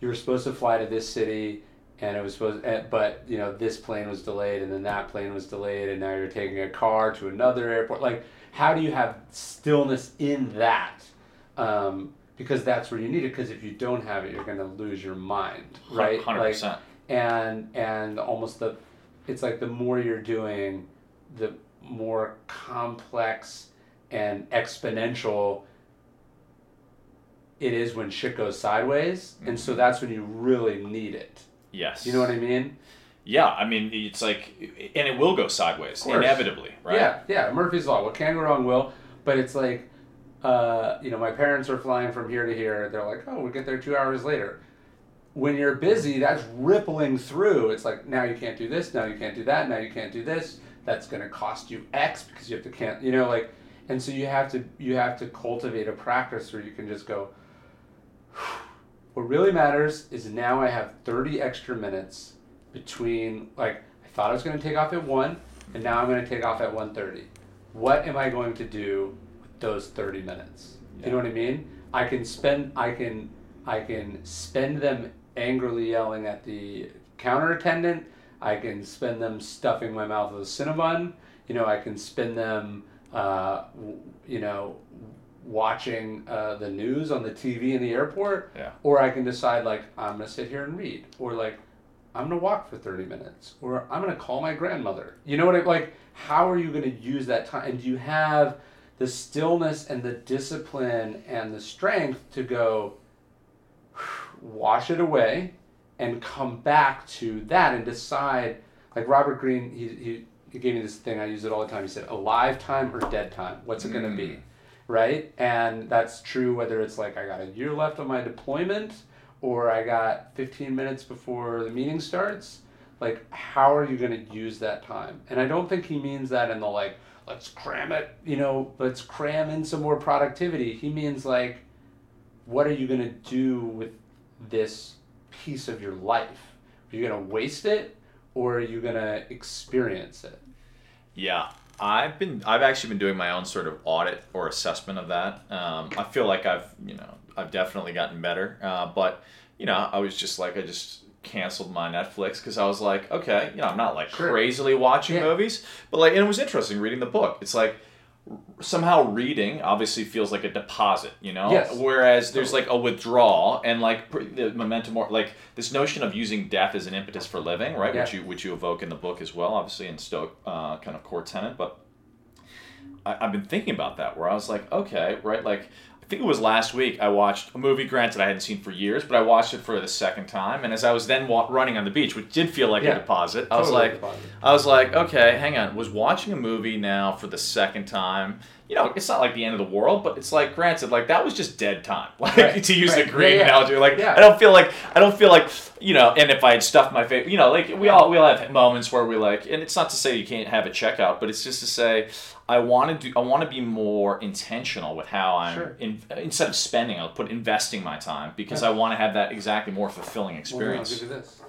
you were supposed to fly to this city and it was supposed, but, you know, this plane was delayed and then that plane was delayed and now you're taking a car to another airport. Like, how do you have stillness in that? Um, Because that's where you need it. Because if you don't have it, you're going to lose your mind, right? Hundred like, percent. And and almost the, it's like the more you're doing, the more complex and exponential it is when shit goes sideways, mm-hmm. and so that's when you really need it. Yes. You know what I mean? Yeah, I mean, it's like, and it will go sideways inevitably, right? Yeah, yeah. Murphy's Law. What can go wrong will, but it's like. Uh, you know, my parents are flying from here to here. They're like, oh, we'll get there two hours later. When you're busy, that's rippling through. It's like, now you can't do this, now you can't do that, now you can't do this. That's going to cost you X because you have to can't, you know, like, and so you have to, you have to cultivate a practice where you can just go, what really matters is now I have thirty extra minutes between, like, I thought I was going to take off at one, and now I'm going to take off at one thirty. What am I going to do those thirty minutes? Yeah. You know what I mean? I can spend I can I can spend them angrily yelling at the counter attendant. I can spend them stuffing my mouth with Cinnabon. You know, I can spend them uh, w- you know watching uh, the news on the T V in the airport. Yeah. Or I can decide, like, I'm going to sit here and read, or like I'm going to walk for thirty minutes, or I'm going to call my grandmother. You know what I like how are you going to use that time? And do you have the stillness and the discipline and the strength to go wash it away and come back to that and decide, like Robert Greene, he, he, he gave me this thing, I use it all the time. He said, alive time or dead time, what's it gonna mm. be, right? And that's true whether it's like, I got a year left on my deployment or I got fifteen minutes before the meeting starts. Like, how are you gonna use that time? And I don't think he means that in the like, let's cram it, you know, let's cram in some more productivity. He means like, what are you going to do with this piece of your life? Are you going to waste it or are you going to experience it? Yeah. I've been I've actually been doing my own sort of audit or assessment of that. Um, I feel like I've you know I've definitely gotten better, uh, but you know I was just like I just canceled my Netflix because I was like, okay, you know I'm not like sure. crazily watching yeah. movies, but like and it was interesting reading the book. It's like somehow reading obviously feels like a deposit, you know, yes. whereas there's like a withdrawal and like the momentum, or like this notion of using death as an impetus for living, right? Yeah. Which you which you evoke in the book as well, obviously in Stoic uh, kind of core tenet. But I, I've been thinking about that where I was like, okay, right, like I think it was last week I watched a movie, granted I hadn't seen for years, but I watched it for the second time, and as I was then wa- running on the beach, which did feel like yeah. a deposit, I was totally like, deposit. I was like, okay, hang on, was watching a movie now for the second time. You know, it's not like the end of the world, but it's like, granted, like that was just dead time. Like right. to use right. the Greene yeah, yeah. analogy, like yeah. I don't feel like I don't feel like you know. And if I had stuffed my face, you know, like we all we all have moments where we like, and it's not to say you can't have a checkout, but it's just to say I want to do I want to be more intentional with how I'm sure. in, instead of spending, I'll put investing my time because yeah. I want to have that exactly more fulfilling experience. Well, no, I'll give you this.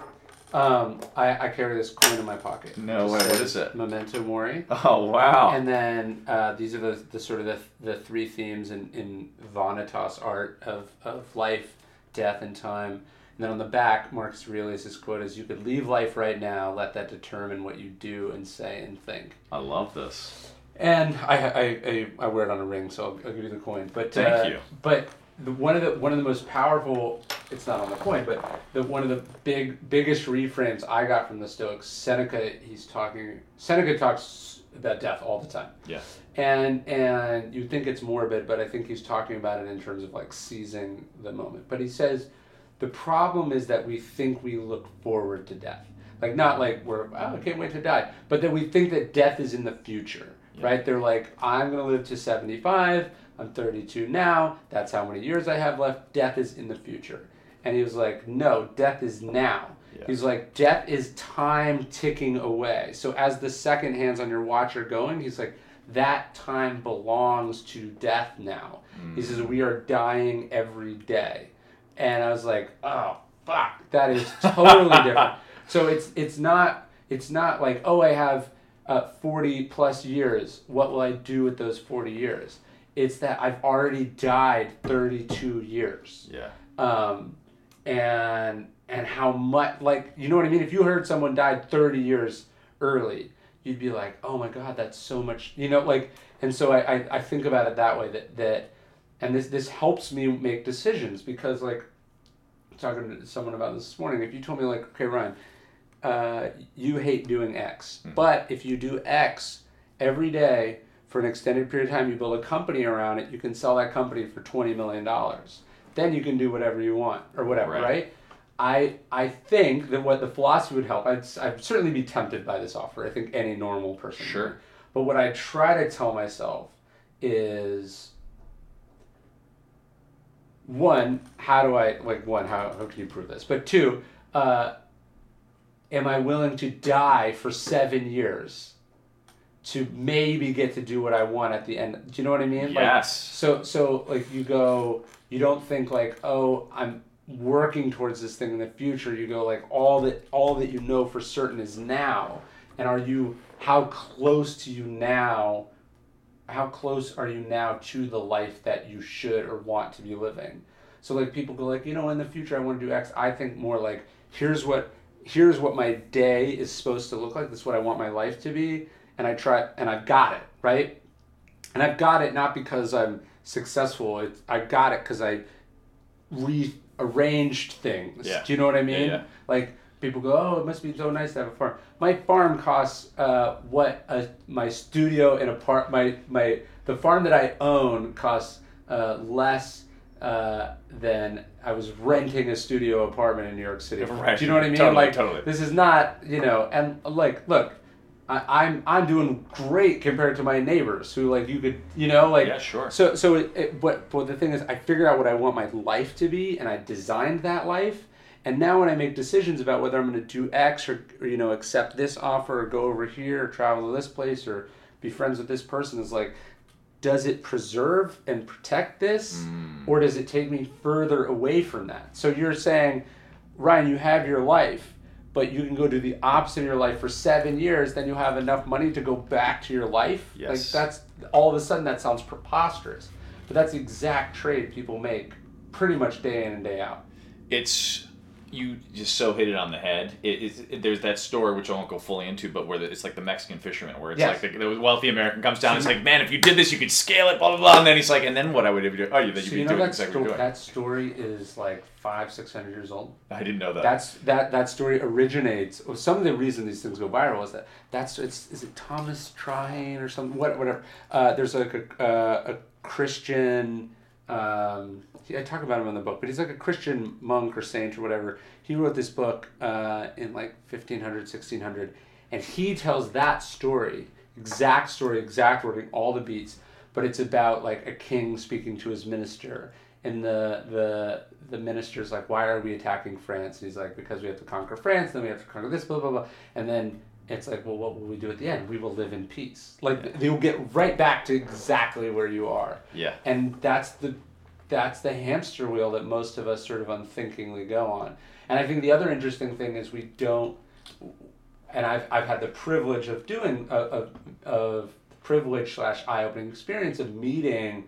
Um, I, I carry this coin in my pocket. No way, what is it? Memento Mori. Oh, wow. And then uh, these are the, the sort of the, the three themes in, in Vanitas art of, of life, death, and time. And then on the back, Marcus Aurelius' quote is, "You could leave life right now, let that determine what you do and say and think." I love this. And I I, I, I wear it on a ring, so I'll, I'll give you the coin. But, Thank uh, you. But... The, one of the one of the most powerful, it's not on the coin, but the one of the big biggest reframes I got from the Stoics, Seneca, he's talking, Seneca talks about death all the time. Yeah. And and you think it's morbid, but I think he's talking about it in terms of like seizing the moment. But he says, the problem is that we think we look forward to death. Like not like we're, oh, I can't wait to die, but that we think that death is in the future, yeah. right? They're like, I'm going to live to seventy-five, I'm thirty-two now, that's how many years I have left, death is in the future. And he was like, no, death is now. Yeah. He's like, death is time ticking away. So as the second hands on your watch are going, he's like, that time belongs to death now. Mm. He says, we are dying every day. And I was like, oh, fuck, that is totally different. So it's it's not it's not like, oh, I have uh, forty plus years, what will I do with those forty years? It's that I've already died thirty-two years. Yeah. Um, and and how much, like, you know what I mean? If you heard someone died thirty years early, you'd be like, oh my God, that's so much, you know, like, and so I, I, I think about it that way, that, that and this, this helps me make decisions because, like, talking to someone about this this morning, if you told me, like, okay, Ryan, uh, you hate doing X, mm-hmm. but if you do X every day, for an extended period of time, you build a company around it, you can sell that company for twenty million dollars. Then you can do whatever you want or whatever, right? right? I I think that what the philosophy would help, I'd, I'd certainly be tempted by this offer. I think any normal person. Sure. Would. But what I try to tell myself is, one, how do I, like one, how, how can you prove this? But two, uh, am I willing to die for seven years? To maybe get to do what I want at the end. Do you know what I mean? Yes. Like, so, so like you go, you don't think like, oh, I'm working towards this thing in the future. You go like all that, all that you know for certain is now. And are you, how close to you now, how close are you now to the life that you should or want to be living? So like people go like, you know, in the future I want to do X. I think more like, here's what, here's what my day is supposed to look like. This is what I want my life to be. And I try, and I've got it, right? And I've got it not because I'm successful. It's, I got it because I rearranged things. Yeah. Do you know what I mean? Yeah, yeah. Like people go, "Oh, it must be so nice to have a farm." My farm costs uh, what a, my studio and apart my my the farm that I own costs uh, less uh, than I was renting a studio apartment in New York City. Right. Do you know what I mean? Totally, like totally. This is not, you know, and like look. I, I'm I'm doing great compared to my neighbors who like you could you know like yeah sure so so it, it, but but the thing is I figured out what I want my life to be and I designed that life and now when I make decisions about whether I'm going to do X or, or you know accept this offer or go over here or travel to this place or be friends with this person is like does it preserve and protect this mm. or does it take me further away from that? So you're saying, Ryan, you have your life. but you can go do the opposite of your life for seven years, then you have enough money to go back to your life. Yes. Like that's, all of a sudden that sounds preposterous, but that's the exact trade people make pretty much day in and day out. It's, you just so hit it on the head. It, it, it, there's that story, which I won't go fully into, but where the, it's like the Mexican fisherman, where it's yes. like the, the wealthy American comes down and it's like, man, if you did this, you could scale it, blah, blah, blah. And then he's like, and then what I would ever do? Oh, you, then so you could do it exactly sto- what you're doing. That story is like five, six hundred years old. I didn't know that. That's That that story originates, well, some of the reason these things go viral is that, that's it's is it Thomas Trine or something, what, whatever. Uh, there's like a, uh, a Christian... Um, I talk about him in the book, but he's like a Christian monk or saint or whatever. He wrote this book uh, in like fifteen hundred, sixteen hundred, and he tells that story, exact story, exact wording, all the beats, but it's about like a king speaking to his minister, and the the the minister's like, why are we attacking France? And he's like, because we have to conquer France, then we have to conquer this, blah, blah, blah. And then it's like, well, what will we do at the end? We will live in peace. Like, they'll get right back to exactly where you are. Yeah. And that's the that's the hamster wheel that most of us sort of unthinkingly go on. And I think the other interesting thing is we don't, and I've I've had the privilege of doing, of, of privilege slash eye-opening experience of meeting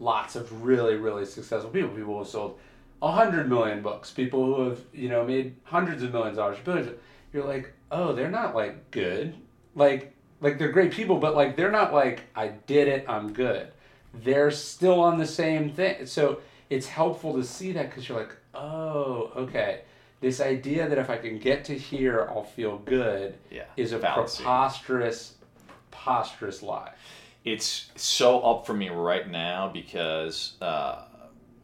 lots of really, really successful people. People who have sold one hundred million books. People who have, you know, made hundreds of millions of dollars, billions of, you're like, oh, they're not like good. Like, like they're great people, but like, they're not like, I did it, I'm good. They're still on the same thing. So it's helpful to see that, because you're like, oh, okay. This idea that if I can get to here, I'll feel good yeah, is a balancing. preposterous, preposterous lie. It's so up for me right now because uh,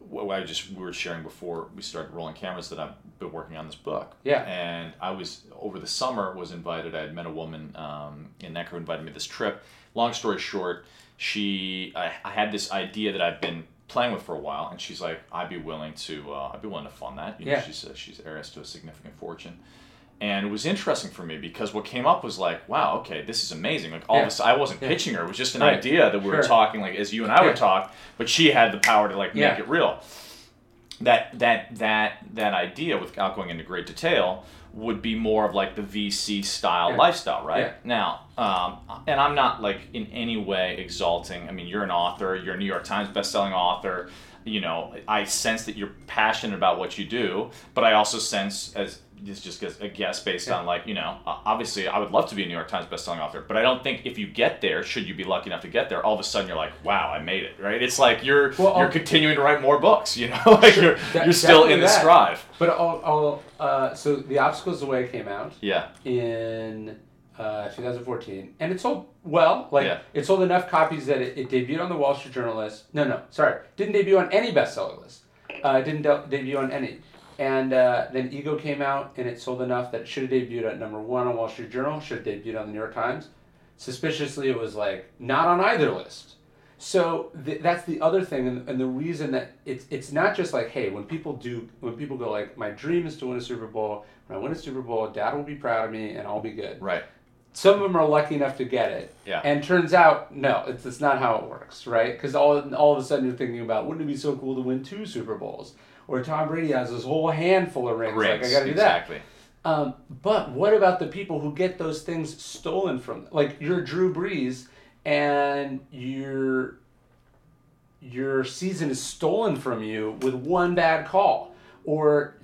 what I just we were sharing before we started rolling cameras that I've been working on this book. Yeah. And I was, over the summer, was invited. I had met a woman um, in Necker who invited me to this trip. Long story short, She, I, I had this idea that I've been playing with for a while, and she's like, "I'd be willing to, uh, I'd be willing to fund that." You know, yeah. She's a, she's heiress to a significant fortune, and it was interesting for me because what came up was like, "Wow, okay, this is amazing." Like all yeah. of a sudden, I wasn't yeah. pitching her; it was just an right. idea that we sure. were talking, like as you and I yeah. would talk, but she had the power to like yeah. make it real. That that that that idea, without going into great detail, would be more of like the V C style yeah. lifestyle, right? Yeah. Now, um, and I'm not like in any way exalting. I mean, you're an author, you're a New York Times bestselling author. You know, I sense that you're passionate about what you do, but I also sense, as this just a guess based yeah. on like, you know, obviously I would love to be a New York Times bestselling author, but I don't think if you get there, should you be lucky enough to get there, all of a sudden you're like, wow, I made it, right? It's like you're well, you're I'll, continuing to write more books, you know, like you're that, you're still in the strive. But I'll, I'll, uh, so The Obstacle is the Way came out yeah. in uh, twenty fourteen, and it sold well, like yeah. it sold enough copies that it, it debuted on the Wall Street Journal list. No, no, sorry, didn't debut on any bestseller list. Uh, it didn't de- debut on any. And uh, then Ego came out, and it sold enough that it should have debuted at number one on Wall Street Journal, should have debuted on the New York Times. Suspiciously, it was like not on either list. So th- that's the other thing, and, and the reason that it's it's not just like, hey, when people do, when people go like, my dream is to win a Super Bowl. When I win a Super Bowl, Dad will be proud of me, and I'll be good. Right. Some of them are lucky enough to get it. Yeah. And turns out, no, it's it's not how it works, right? Because all all of a sudden you're thinking about, wouldn't it be so cool to win two Super Bowls? Or Tom Brady has this whole handful of rings. rings like, I got to do exactly. that. Um, but what about the people who get those things stolen from them? Like, you're Drew Brees, and your your season is stolen from you with one bad call. Or,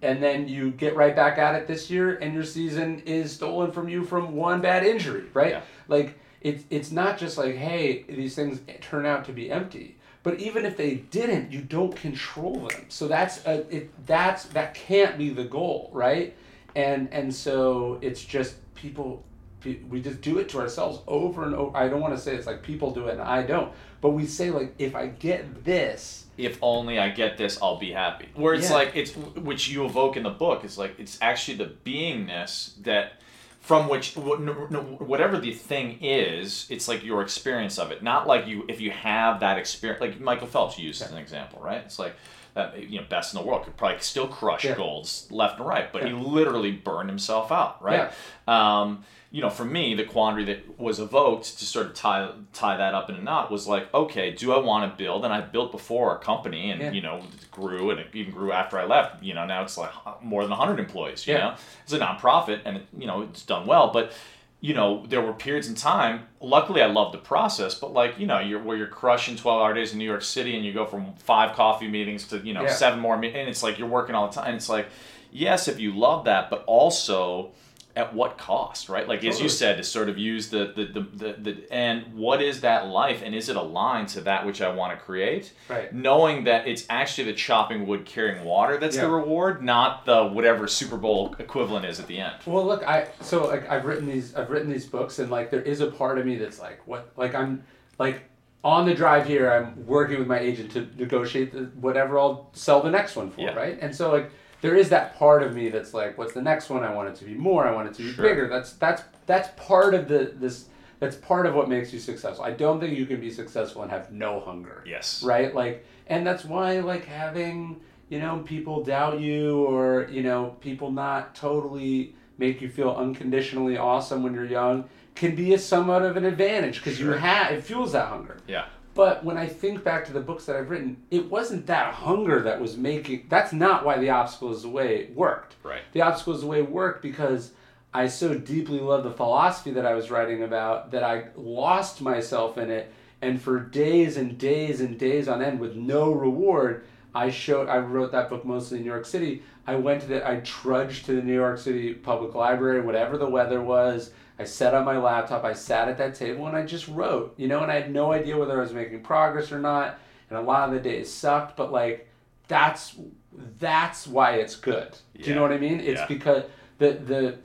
and then you get right back at it this year, and your season is stolen from you from one bad injury, right? Yeah. Like, it, it's not just like, hey, these things turn out to be empty. But even if they didn't, you don't control them. So that's a, it, that's that can't be the goal, right? And and so it's just people, we just do it to ourselves over and over. I don't want to say it's like people do it and I don't. But we say like, if I get this. If only I get this, I'll be happy. Where it's yeah. like, it's which you evoke in the book, is like, it's actually the beingness that, from which, whatever the thing is, it's like your experience of it. Not like you, if you have that experience, like Michael Phelps used as an example, right? It's like, uh, you know, best in the world, could probably still crush yeah. golds left and right, but yeah. he literally burned himself out, right? Yeah. Um, you know, for me, the quandary that was evoked to sort of tie tie that up in a knot was like, okay, do I want to build? And I built before a company and, yeah. you know, it grew and it even grew after I left. You know, now it's like more than one hundred employees, you yeah. know? It's a nonprofit and, it, you know, it's done well. But, you know, there were periods in time, luckily I loved the process, but like, you know, you're where you're crushing twelve-hour days in New York City and you go from five coffee meetings to, you know, yeah. seven more meetings. And it's like you're working all the time. And it's like, yes, if you love that, but also... at what cost, right? Like, totally. As you said, to sort of use the the, the, the, the, and what is that life? And is it aligned to that which I want to create? Right. Knowing that it's actually the chopping wood, carrying water that's yeah. the reward, not the whatever Super Bowl equivalent is at the end. Well, look, I, so like I've written these, I've written these books and like, there is a part of me that's like, what, like I'm like on the drive here, I'm working with my agent to negotiate the, whatever I'll sell the next one for. Yeah. Right. And so like, there is that part of me that's like, what's the next one? I want it to be more. I want it to be sure. bigger. That's that's that's part of the this. That's part of what makes you successful. I don't think you can be successful and have no hunger. Yes. Right. Like, and that's why like having, you know, people doubt you or, you know, people not totally make you feel unconditionally awesome when you're young can be a somewhat of an advantage because sure. you have it fuels that hunger. Yeah. But when I think back to the books that I've written, it wasn't that hunger that was making... That's not why The Obstacle is the Way worked. Right. The Obstacle is the Way worked because I so deeply loved the philosophy that I was writing about that I lost myself in it. And for days and days and days on end with no reward, I showed. I wrote that book mostly in New York City. I went to the... I trudged to the New York City Public Library, whatever the weather was. I sat on my laptop, I sat at that table, and I just wrote, you know, and I had no idea whether I was making progress or not, and a lot of the days sucked, but, like, that's that's why it's good. Yeah. Do you know what I mean? It's yeah. because the, the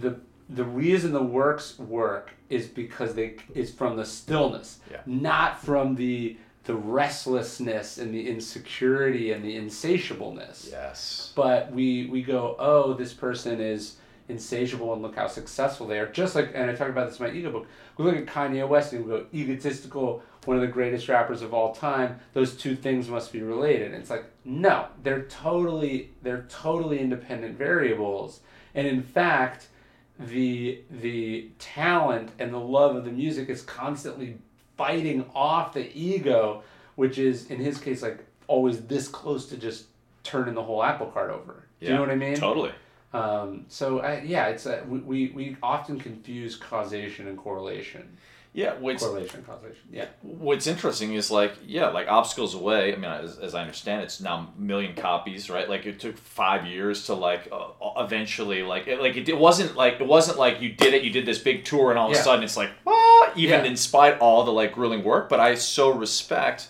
the the reason the works work is because they it's from the stillness, yeah. not from the the restlessness and the insecurity and the insatiableness. Yes. But we we go, oh, this person is... insatiable and look how successful they are. Just like, and I talk about this in my ego book, we look at Kanye West and we go, egotistical, one of the greatest rappers of all time, those two things must be related. And it's like, no, they're totally they're totally independent variables. And in fact, the the talent and the love of the music is constantly fighting off the ego, which is in his case like always this close to just turning the whole apple cart over. Do yeah, you know what I mean? Totally. Um, so I, yeah, it's a, we we often confuse causation and correlation. Yeah, what's, correlation and causation. Yeah. What's interesting is like yeah, like Obstacles Away. I mean, as, as I understand, it's now a million copies, right? Like it took five years to like uh, eventually like it, like it, it wasn't like it wasn't like you did it. You did this big tour, and all of yeah. a sudden it's like ah, even yeah. in spite of all the like grueling work. But I so respect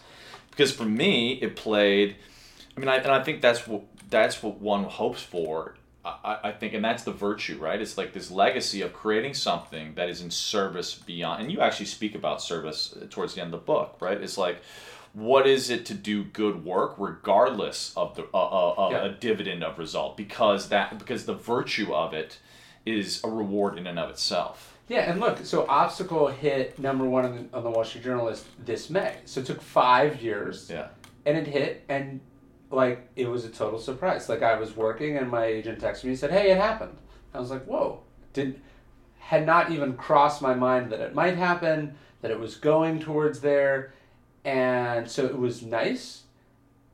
because for me it played. I mean, I, and I think that's what that's what one hopes for. I think, and that's the virtue, right? It's like this legacy of creating something that is in service beyond, and you actually speak about service towards the end of the book, right? It's like, what is it to do good work regardless of the uh, uh, uh, yeah. a dividend of result? Because that because the virtue of it is a reward in and of itself. Yeah, and look, so Obstacle hit number one on the, on the Wall Street Journal list this May. So it took five years, yeah, and it hit, and like, it was a total surprise. Like, I was working, and my agent texted me and said, hey, it happened. I was like, whoa. Didn't, had not even crossed my mind that it might happen, that it was going towards there. And so it was nice,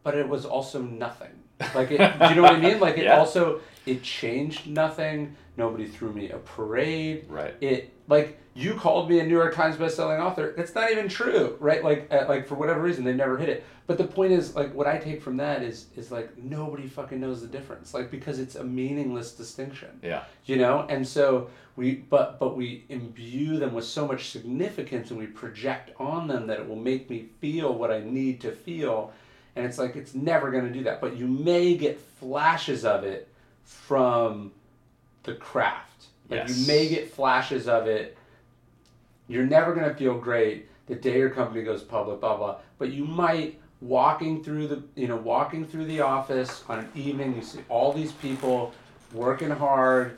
but it was also nothing. Like, it, do you know what I mean? Like, it yeah. also, it changed nothing. Nobody threw me a parade. Right. It, like, you called me a New York Times bestselling author. That's not even true, right? Like, uh, like for whatever reason, they never hit it. But the point is, like, what I take from that is, is like, nobody fucking knows the difference, like, because it's a meaningless distinction. Yeah. You know, and so we, but, but we imbue them with so much significance, and we project on them that it will make me feel what I need to feel, and it's like it's never going to do that. But you may get flashes of it from the craft. Like yes. you may get flashes of it. You're never going to feel great the day your company goes public, blah, blah. But you might, walking through the, you know, walking through the office on an evening, you see all these people working hard,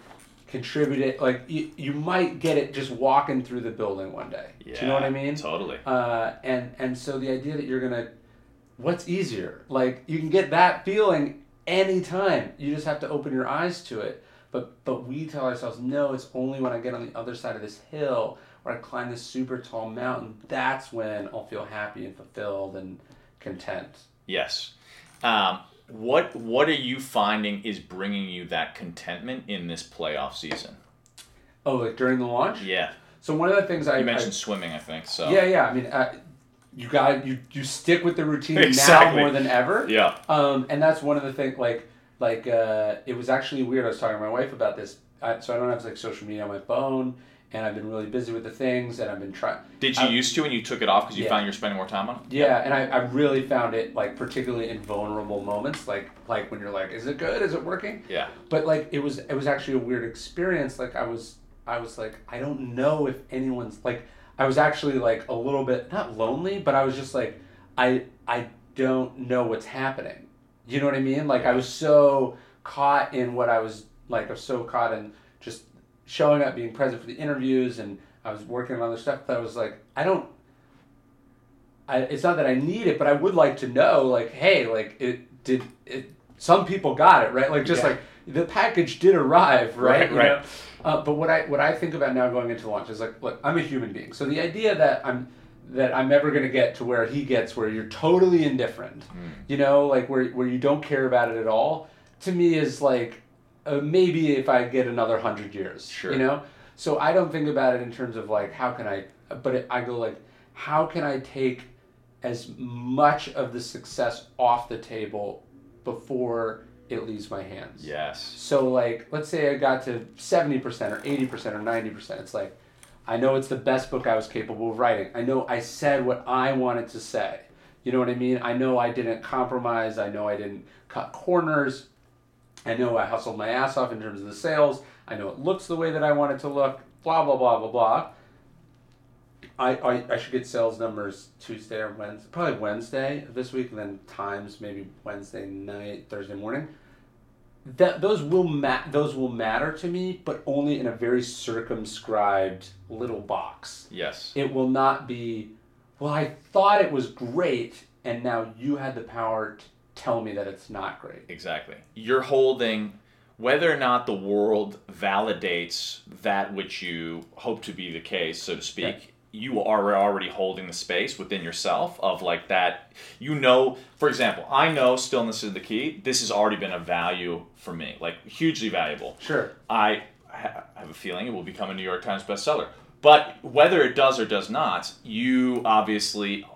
contributing. Like, you, you might get it just walking through the building one day. Yeah, do you know what I mean? Totally. Uh, and, and so the idea that you're going to what's easier? Like, you can get that feeling anytime. You just have to open your eyes to it. But but we tell ourselves, no, it's only when I get on the other side of this hill or I climb this super tall mountain, that's when I'll feel happy and fulfilled and content. Yes. Um, what what are you finding is bringing you that contentment in this playoff season? Oh, like during the launch? Yeah. So one of the things I... You mentioned I, swimming, I think, so... Yeah, yeah. I mean, I, you got you you stick with the routine exactly. now more than ever. Yeah. Um, and that's one of the things, like... Like, uh, it was actually weird. I was talking to my wife about this. I, so I don't have, like, social media on my phone, and I've been really busy with the things, and I've been trying... Did you I, used to, and you took it off because you yeah. found you were spending more time on it? Yeah, yeah. and I, I really found it, like, particularly in vulnerable moments, like like when you're like, is it good? Is it working? Yeah. But, like, it was it was actually a weird experience. Like, I was, I was like, I don't know if anyone's... Like, I was actually, like, a little bit, not lonely, but I was just like, I I don't know what's happening. You know what I mean? Like, I was so caught in what I was, like, I was so caught in just showing up, being present for the interviews, and I was working on other stuff that I was like, I don't, I, it's not that I need it, but I would like to know, like, hey, like, it did, it, some people got it, right? Like, just yeah. like, the package did arrive, right? Right, you right. know? Uh, but what I, what I think about now going into launch is, like, look, I'm a human being. So the idea that I'm, that I'm ever going to get to where he gets, where you're totally indifferent, mm. you know, like where where you don't care about it at all, to me is like, uh, maybe if I get another hundred years, sure. you know? So I don't think about it in terms of like, how can I, but it, I go like, how can I take as much of the success off the table before it leaves my hands? Yes. So like, let's say I got to seventy percent or eighty percent or ninety percent. It's like, I know it's the best book I was capable of writing. I know I said what I wanted to say. You know what I mean? I know I didn't compromise. I know I didn't cut corners. I know I hustled my ass off in terms of the sales. I know it looks the way that I want it to look. Blah, blah, blah, blah, blah. I, I, I should get sales numbers Tuesday or Wednesday, probably Wednesday of this week, and then times maybe Wednesday night, Thursday morning. That those will ma- those will matter to me, but only in a very circumscribed little box. Yes. It will not be, well, I thought it was great, and now you had the power to tell me that it's not great. Exactly. You're holding whether or not the world validates that which you hope to be the case, so to speak. Yeah. You are already holding the space within yourself of like that, you know, for example, I know Stillness is the Key. This has already been a value for me, like hugely valuable. Sure. I have a feeling it will become a New York Times bestseller, but whether it does or does not, you obviously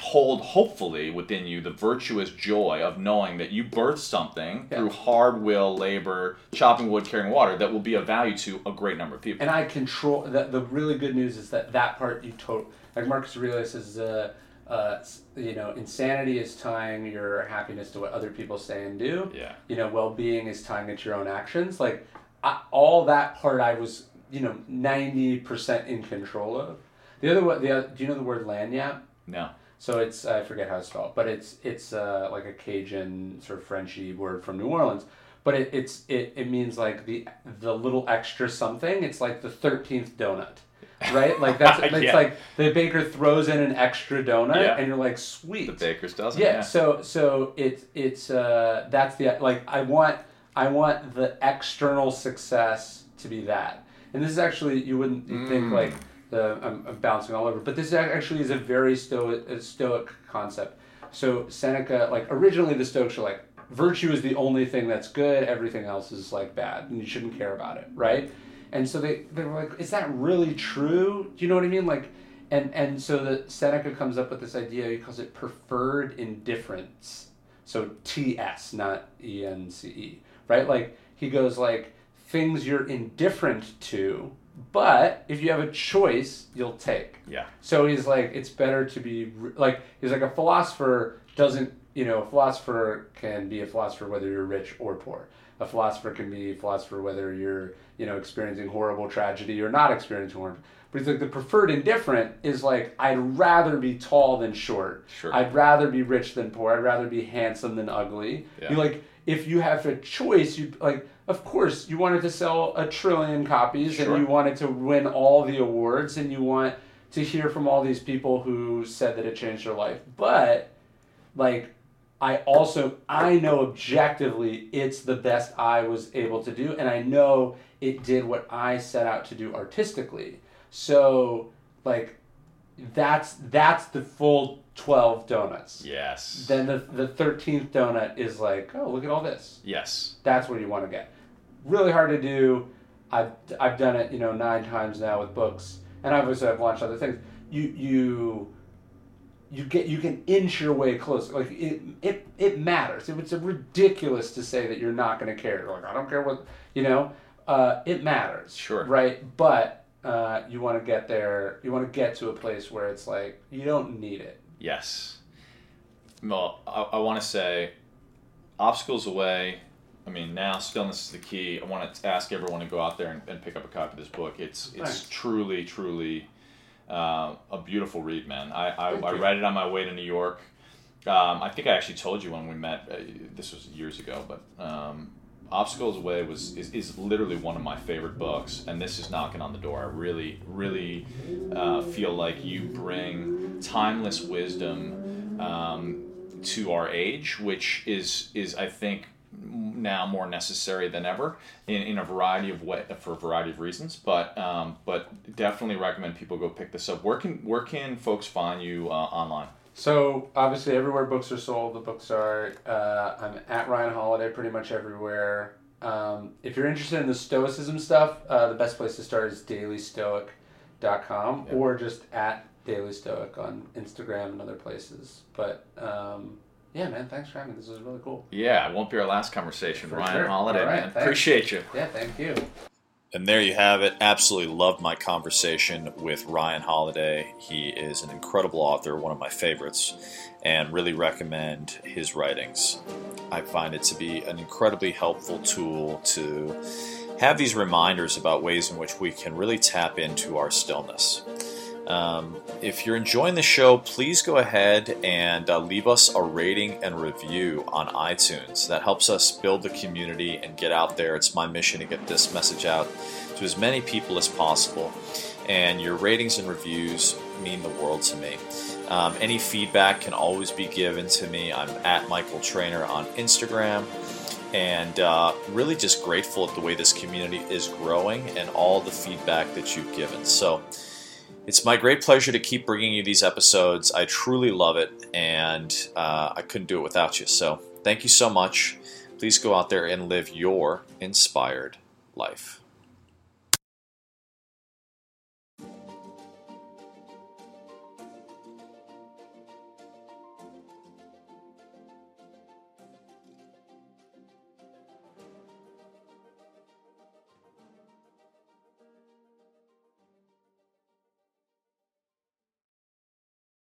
hold hopefully within you the virtuous joy of knowing that you birthed something yeah. through hard will, labor, chopping wood, carrying water that will be of value to a great number of people. And I control that. The really good news is that that part you totally, like Marcus Aurelius is, uh, uh, you know, insanity is tying your happiness to what other people say and do. Yeah. You know, well-being is tying it to your own actions. Like I, all that part I was, you know, ninety percent in control of. The other one, the other, do you know the word lagniappe? No. So it's, I forget how it's spelled, but it's it's uh, like a Cajun sort of Frenchy word from New Orleans. But it it's it, it means like the the little extra something. It's like the thirteenth donut, right? Like that's yeah. it's like the baker throws in an extra donut, yeah. and you're like, sweet. The baker's dozen. Yeah. yeah. So so it's it's uh, that's the like I want I want the external success to be that, and this is actually you wouldn't mm. think like. The, I'm, I'm bouncing all over, but this actually is a very stoic, a stoic concept. So Seneca, like originally the Stoics were like, virtue is the only thing that's good, everything else is like bad, and you shouldn't care about it, right? And so they, they were like, is that really true? Do you know what I mean? Like, and, and so the Seneca comes up with this idea, he calls it preferred indifference. So T S, not E N C E, right? Like, he goes like, things you're indifferent to, but if you have a choice, you'll take. Yeah. So he's like, it's better to be like, he's like a philosopher doesn't, you know, a philosopher can be a philosopher whether you're rich or poor. A philosopher can be a philosopher whether you're, you know, experiencing horrible tragedy or not experiencing horrible. But he's like, the preferred indifferent is like, I'd rather be tall than short. Sure. I'd rather be rich than poor. I'd rather be handsome than ugly. Yeah. You're like, if you have a choice, you like, of course, you wanted to sell a trillion copies sure. and you wanted to win all the awards and you want to hear from all these people who said that it changed their life. But like, I also, I know objectively it's the best I was able to do, and I know it did what I set out to do artistically. So, like, that's that's the full twelve donuts. Yes. Then the the thirteenth donut is like, oh, look at all this. Yes. That's what you want to get. Really hard to do. I've I've done it, you know, nine times now with books, and obviously I've launched other things. You you. You get you can inch your way closer. Like it it it matters. It, it's ridiculous to say that you're not going to care. You're like, I don't care what, you know. Uh, it matters. Sure. Right, but uh, you want to get there. You want to get to a place where it's like you don't need it. Yes. Well, I, I want to say, obstacles away. I mean, now Stillness is the Key. I want to ask everyone to go out there and, and pick up a copy of this book. It's it's Thanks. truly truly. Uh, a beautiful read, man. I, I, I read it on my way to New York. Um, I think I actually told you when we met, uh, this was years ago, but um, Obstacles Away was is, is literally one of my favorite books, and this is knocking on the door. I really, really uh, feel like you bring timeless wisdom um, to our age, which is, is I think, now more necessary than ever in, in a variety of way, for a variety of reasons, but um, but definitely recommend people go pick this up. Where can where can folks find you uh, online? So obviously everywhere books are sold, the books are. Uh, I'm at Ryan Holiday pretty much everywhere. Um, if you're interested in the Stoicism stuff, uh, the best place to start is daily stoic dot com yep. or just at Daily Stoic on Instagram and other places. But um, yeah, man, thanks for having me. This was really cool. Yeah, it won't be our last conversation. For Ryan sure. Holiday, right, man. Thanks. Appreciate you. Yeah, thank you. And there you have it. Absolutely loved my conversation with Ryan Holiday. He is an incredible author, one of my favorites, and really recommend his writings. I find it to be an incredibly helpful tool to have these reminders about ways in which we can really tap into our stillness. Um, if you're enjoying the show, please go ahead and uh, leave us a rating and review on iTunes. That helps us build the community and get out there. It's my mission to get this message out to as many people as possible. And your ratings and reviews mean the world to me. Um, any feedback can always be given to me. I'm at Michael Trainer on Instagram. And uh, really just grateful at the way this community is growing and all the feedback that you've given. So, it's my great pleasure to keep bringing you these episodes. I truly love it, and uh, I couldn't do it without you. So thank you so much. Please go out there and live your inspired life.